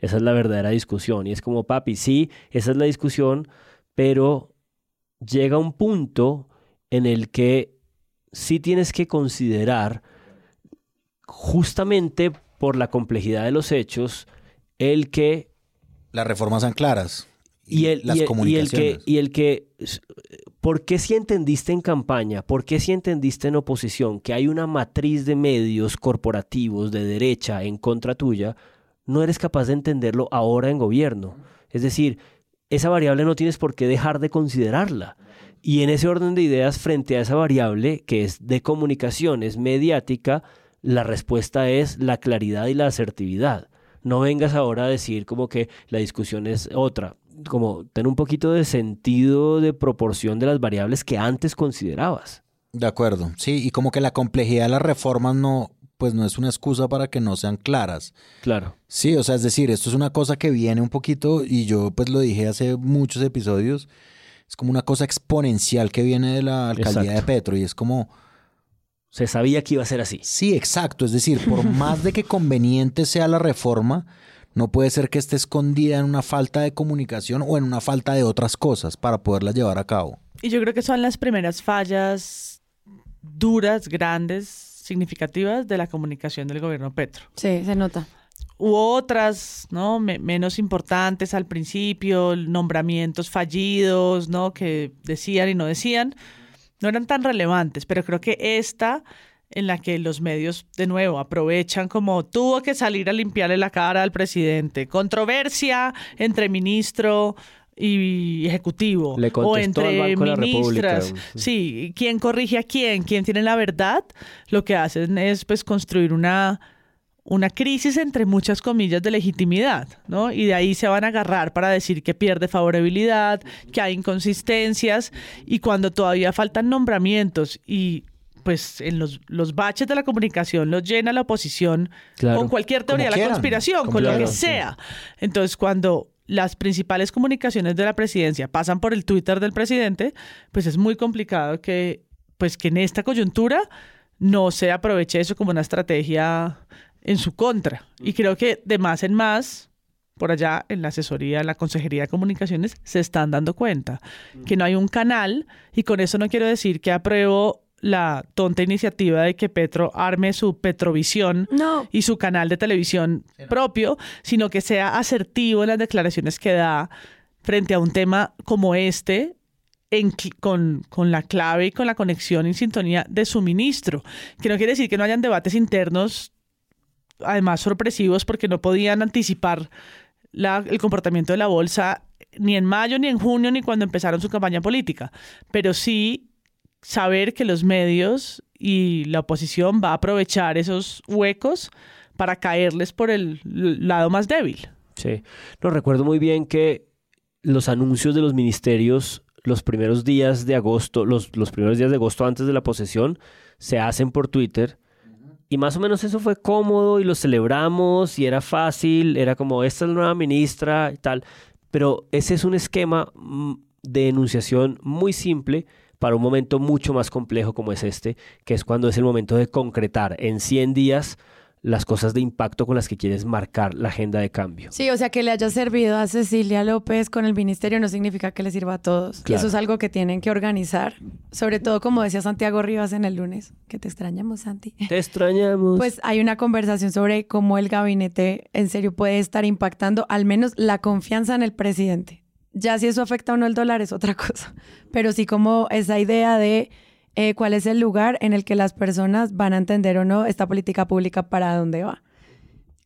Esa es la verdadera discusión. Y es como, papi, sí, esa es la discusión, pero llega un punto en el que sí tienes que considerar, justamente por la complejidad de los hechos, el que... las reformas sean claras y las comunicaciones. Y el que... ¿Por qué si entendiste en campaña, por qué si entendiste en oposición que hay una matriz de medios corporativos de derecha en contra tuya, no eres capaz de entenderlo ahora en gobierno? Es decir, esa variable no tienes por qué dejar de considerarla. Y en ese orden de ideas, frente a esa variable que es de comunicaciones mediática, la respuesta es la claridad y la asertividad. No vengas ahora a decir como que la discusión es otra. Como ten un poquito de sentido de proporción de las variables que antes considerabas. De acuerdo, sí. Y como que la complejidad de las reformas no... pues no es una excusa para que no sean claras. Claro. Sí, o sea, es decir, esto es una cosa que viene un poquito, y yo pues lo dije hace muchos episodios, es como una cosa exponencial que viene de la alcaldía de Petro, y es como... se sabía que iba a ser así. Sí, exacto. Es decir, por más de que conveniente sea la reforma, no puede ser que esté escondida en una falta de comunicación o en una falta de otras cosas para poderla llevar a cabo. Y yo creo que son las primeras fallas duras, grandes, significativas de la comunicación del gobierno Petro. Sí, se nota. Hubo otras, ¿no? menos importantes al principio, nombramientos fallidos, ¿no? Que decían y no decían, no eran tan relevantes, pero creo que esta, en la que los medios de nuevo aprovechan como tuvo que salir a limpiarle la cara al presidente, controversia entre ministro y ejecutivo, le contestó o entre al Banco de la ministras República. Sí, quién corrige a quién, quién tiene la verdad, lo que hacen es pues construir una crisis entre muchas comillas de legitimidad, ¿no? Y de ahí se van a agarrar para decir que pierde favorabilidad, que hay inconsistencias, y cuando todavía faltan nombramientos y pues en los baches de la comunicación los llena la oposición, claro, con cualquier teoría de la conspiración, con lo que sea. Entonces cuando las principales comunicaciones de la presidencia pasan por el Twitter del presidente, pues es muy complicado que en esta coyuntura no se aproveche eso como una estrategia en su contra. Y creo que de más en más, por allá en la asesoría, en la Consejería de Comunicaciones, se están dando cuenta que no hay un canal, y con eso no quiero decir que apruebo la tonta iniciativa de que Petro arme su Petrovisión y su canal de televisión propio, sino que sea asertivo en las declaraciones que da frente a un tema como este, con la clave y con la conexión y sintonía de su ministro. Que no quiere decir que no hayan debates internos, además sorpresivos, porque no podían anticipar el comportamiento de la bolsa ni en mayo, ni en junio, ni cuando empezaron su campaña política. Pero sí... saber que los medios y la oposición va a aprovechar esos huecos para caerles por el lado más débil. Sí. No, recuerdo muy bien que los anuncios de los ministerios los primeros días de agosto, los primeros días de agosto antes de la posesión, se hacen por Twitter. Y más o menos eso fue cómodo y lo celebramos y era fácil. Era como, esta es la nueva ministra y tal. Pero ese es un esquema de enunciación muy simple para un momento mucho más complejo como es este, que es cuando es el momento de concretar en 100 días las cosas de impacto con las que quieres marcar la agenda de cambio. Sí, o sea, que le haya servido a Cecilia López con el ministerio no significa que le sirva a todos. Claro. Y eso es algo que tienen que organizar, sobre todo como decía Santiago Rivas en el lunes, que te extrañamos, Santi. Te extrañamos. Pues hay una conversación sobre cómo el gabinete en serio puede estar impactando al menos la confianza en el presidente. Ya si eso afecta o no el dólar es otra cosa, pero sí como esa idea de cuál es el lugar en el que las personas van a entender o no esta política pública para dónde va.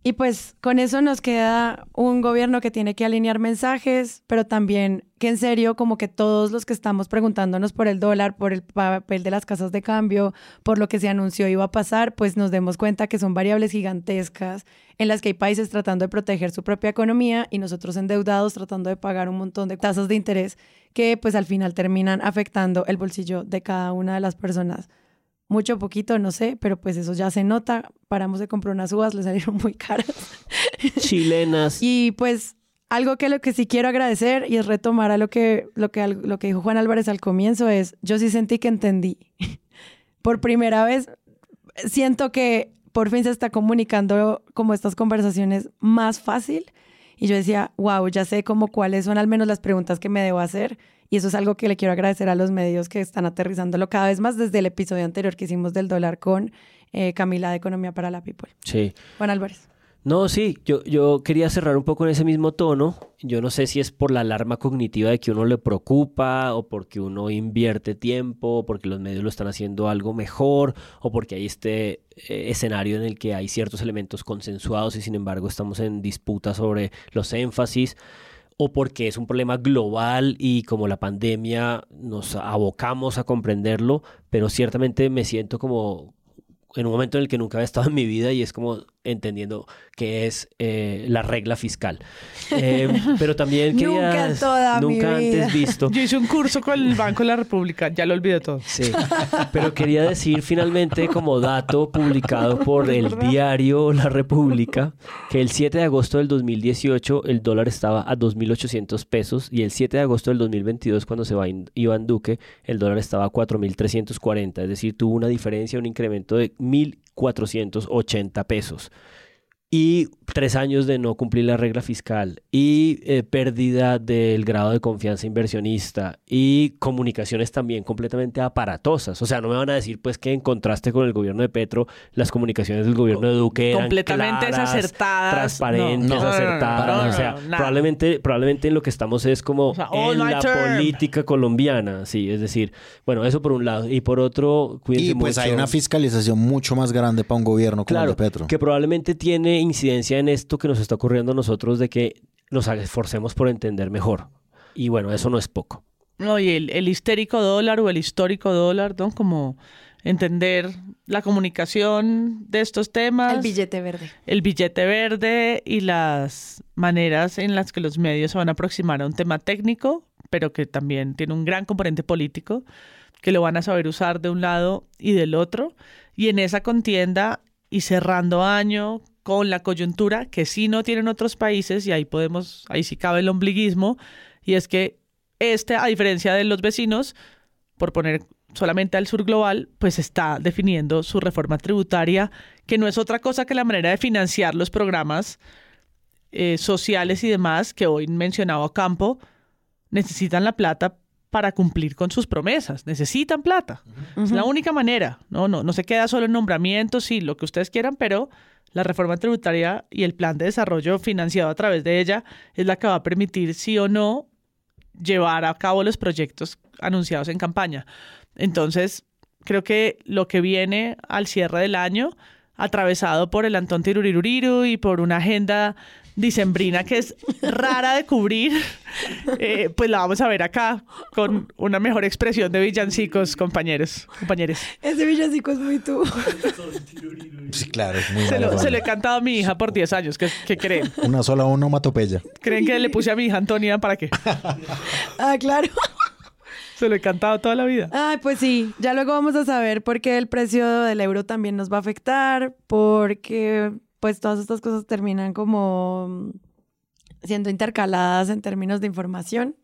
Y pues con eso nos queda un gobierno que tiene que alinear mensajes, pero también que en serio como que todos los que estamos preguntándonos por el dólar, por el papel de las casas de cambio, por lo que se anunció iba a pasar, pues nos demos cuenta que son variables gigantescas en las que hay países tratando de proteger su propia economía y nosotros endeudados tratando de pagar un montón de tasas de interés que pues al final terminan afectando el bolsillo de cada una de las personas. Mucho, poquito, no sé, pero pues eso ya se nota. Paramos de comprar unas uvas, le salieron muy caras. Chilenas. Y pues algo que lo que sí quiero agradecer y es retomar a lo que dijo Juan Álvarez al comienzo es, yo sí sentí que entendí. Por primera vez siento que por fin se está comunicando como estas conversaciones más fácil. Y yo decía, wow, ya sé como cuáles son al menos las preguntas que me debo hacer. Y eso es algo que le quiero agradecer a los medios que están aterrizándolo cada vez más desde el episodio anterior que hicimos del dólar con Camila de Economía para la People. Sí. Juan Álvarez. No, sí, yo quería cerrar un poco en ese mismo tono. Yo no sé si es por la alarma cognitiva de que uno le preocupa o porque uno invierte tiempo, o porque los medios lo están haciendo algo mejor o porque hay este escenario en el que hay ciertos elementos consensuados y sin embargo estamos en disputa sobre los énfasis. O porque es un problema global y como la pandemia nos abocamos a comprenderlo, pero ciertamente me siento como en un momento en el que nunca había estado en mi vida y es como entendiendo qué es la regla fiscal. Pero también que nunca antes visto. Yo hice un curso con el Banco de la República, ya lo olvidé todo. Sí, pero quería decir finalmente como dato publicado por el diario La República que el 7 de agosto del 2018 el dólar estaba a 2.800 pesos y el 7 de agosto del 2022 cuando se va Iván Duque el dólar estaba a 4.340, es decir, tuvo una diferencia, un incremento de 1.480 pesos. Y 3 años de no cumplir la regla fiscal y pérdida del grado de confianza inversionista y comunicaciones también completamente aparatosas. O sea, no me van a decir pues que en contraste con el gobierno de Petro, las comunicaciones del gobierno de Duque eran completamente desacertadas, transparentes, acertadas. O sea, probablemente en lo que estamos es como o sea, en la política colombiana. Sí, es decir, bueno, eso por un lado. Y por otro, cuídense mucho. Y pues mucho. Hay una fiscalización mucho más grande para un gobierno como el de Petro. Que probablemente tiene incidencia en esto que nos está ocurriendo a nosotros de que nos esforcemos por entender mejor. Y bueno, eso no es poco. No, y el histérico dólar o el histórico dólar, ¿no? Como entender la comunicación de estos temas. El billete verde. El billete verde y las maneras en las que los medios se van a aproximar a un tema técnico, pero que también tiene un gran componente político, que lo van a saber usar de un lado y del otro. Y en esa contienda y cerrando año con la coyuntura que sí no tienen otros países y ahí sí cabe el ombliguismo y es que a diferencia de los vecinos, por poner solamente al sur global, pues está definiendo su reforma tributaria que no es otra cosa que la manera de financiar los programas sociales y demás que hoy mencionaba Ocampo, necesitan la plata para cumplir con sus promesas. Necesitan plata. Uh-huh. Es la única manera. No se queda solo en nombramientos y lo que ustedes quieran, pero la reforma tributaria y el plan de desarrollo financiado a través de ella es la que va a permitir, sí o no, llevar a cabo los proyectos anunciados en campaña. Entonces, creo que lo que viene al cierre del año, atravesado por el Antón Tiruriruriru y por una agenda dicembrina que es rara de cubrir, pues la vamos a ver acá con una mejor expresión de villancicos, compañeros. Ese villancico es muy tú. Sí, claro, es muy malo. Se lo he cantado a mi hija por 10 años, ¿qué creen? Una sola onomatopeya. ¿Creen que le puse a mi hija Antonia para qué? Ah, claro. Se lo he cantado toda la vida. Ay, pues sí. Ya luego vamos a saber por qué el precio del euro también nos va a afectar, porque pues todas estas cosas terminan como siendo intercaladas en términos de información.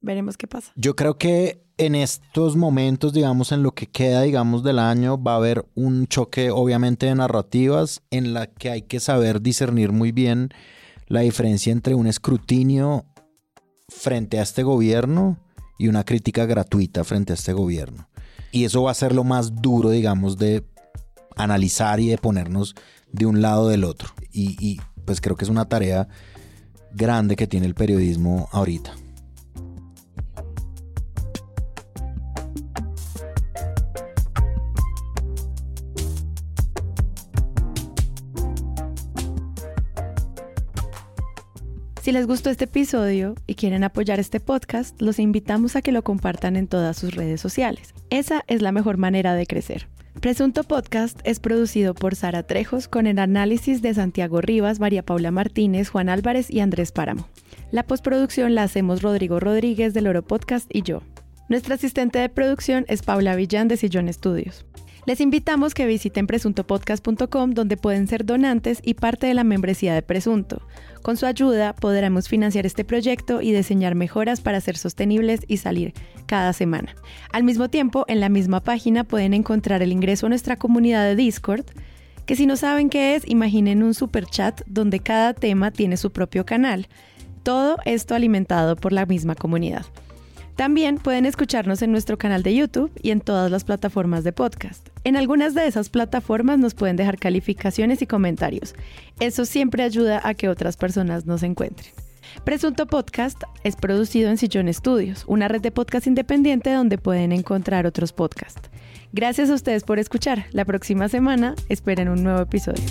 Veremos qué pasa. Yo creo que en estos momentos, digamos, en lo que queda, digamos, del año, va a haber un choque, obviamente, de narrativas en la que hay que saber discernir muy bien la diferencia entre un escrutinio frente a este gobierno y una crítica gratuita frente a este gobierno. Y eso va a ser lo más duro, digamos, de analizar y de ponernos de un lado del otro. Y pues creo que es una tarea grande que tiene el periodismo ahorita. Si les gustó este episodio y quieren apoyar este podcast, los invitamos a que lo compartan en todas sus redes sociales. Esa es la mejor manera de crecer. Presunto Podcast es producido por Sara Trejos con el análisis de Santiago Rivas, María Paula Martínez, Juan Álvarez y Andrés Páramo. La postproducción la hacemos Rodrigo Rodríguez del Oro Podcast y yo. Nuestra asistente de producción es Paula Villán de Sillón Estudios. Les invitamos que visiten presuntopodcast.com, donde pueden ser donantes y parte de la membresía de Presunto. Con su ayuda podremos financiar este proyecto y diseñar mejoras para ser sostenibles y salir cada semana. Al mismo tiempo, en la misma página pueden encontrar el ingreso a nuestra comunidad de Discord, que si no saben qué es, imaginen un superchat donde cada tema tiene su propio canal. Todo esto alimentado por la misma comunidad. También pueden escucharnos en nuestro canal de YouTube y en todas las plataformas de podcast. En algunas de esas plataformas nos pueden dejar calificaciones y comentarios. Eso siempre ayuda a que otras personas nos encuentren. Presunto Podcast es producido en Sillón Estudios, una red de podcast independiente donde pueden encontrar otros podcasts. Gracias a ustedes por escuchar. La próxima semana esperen un nuevo episodio.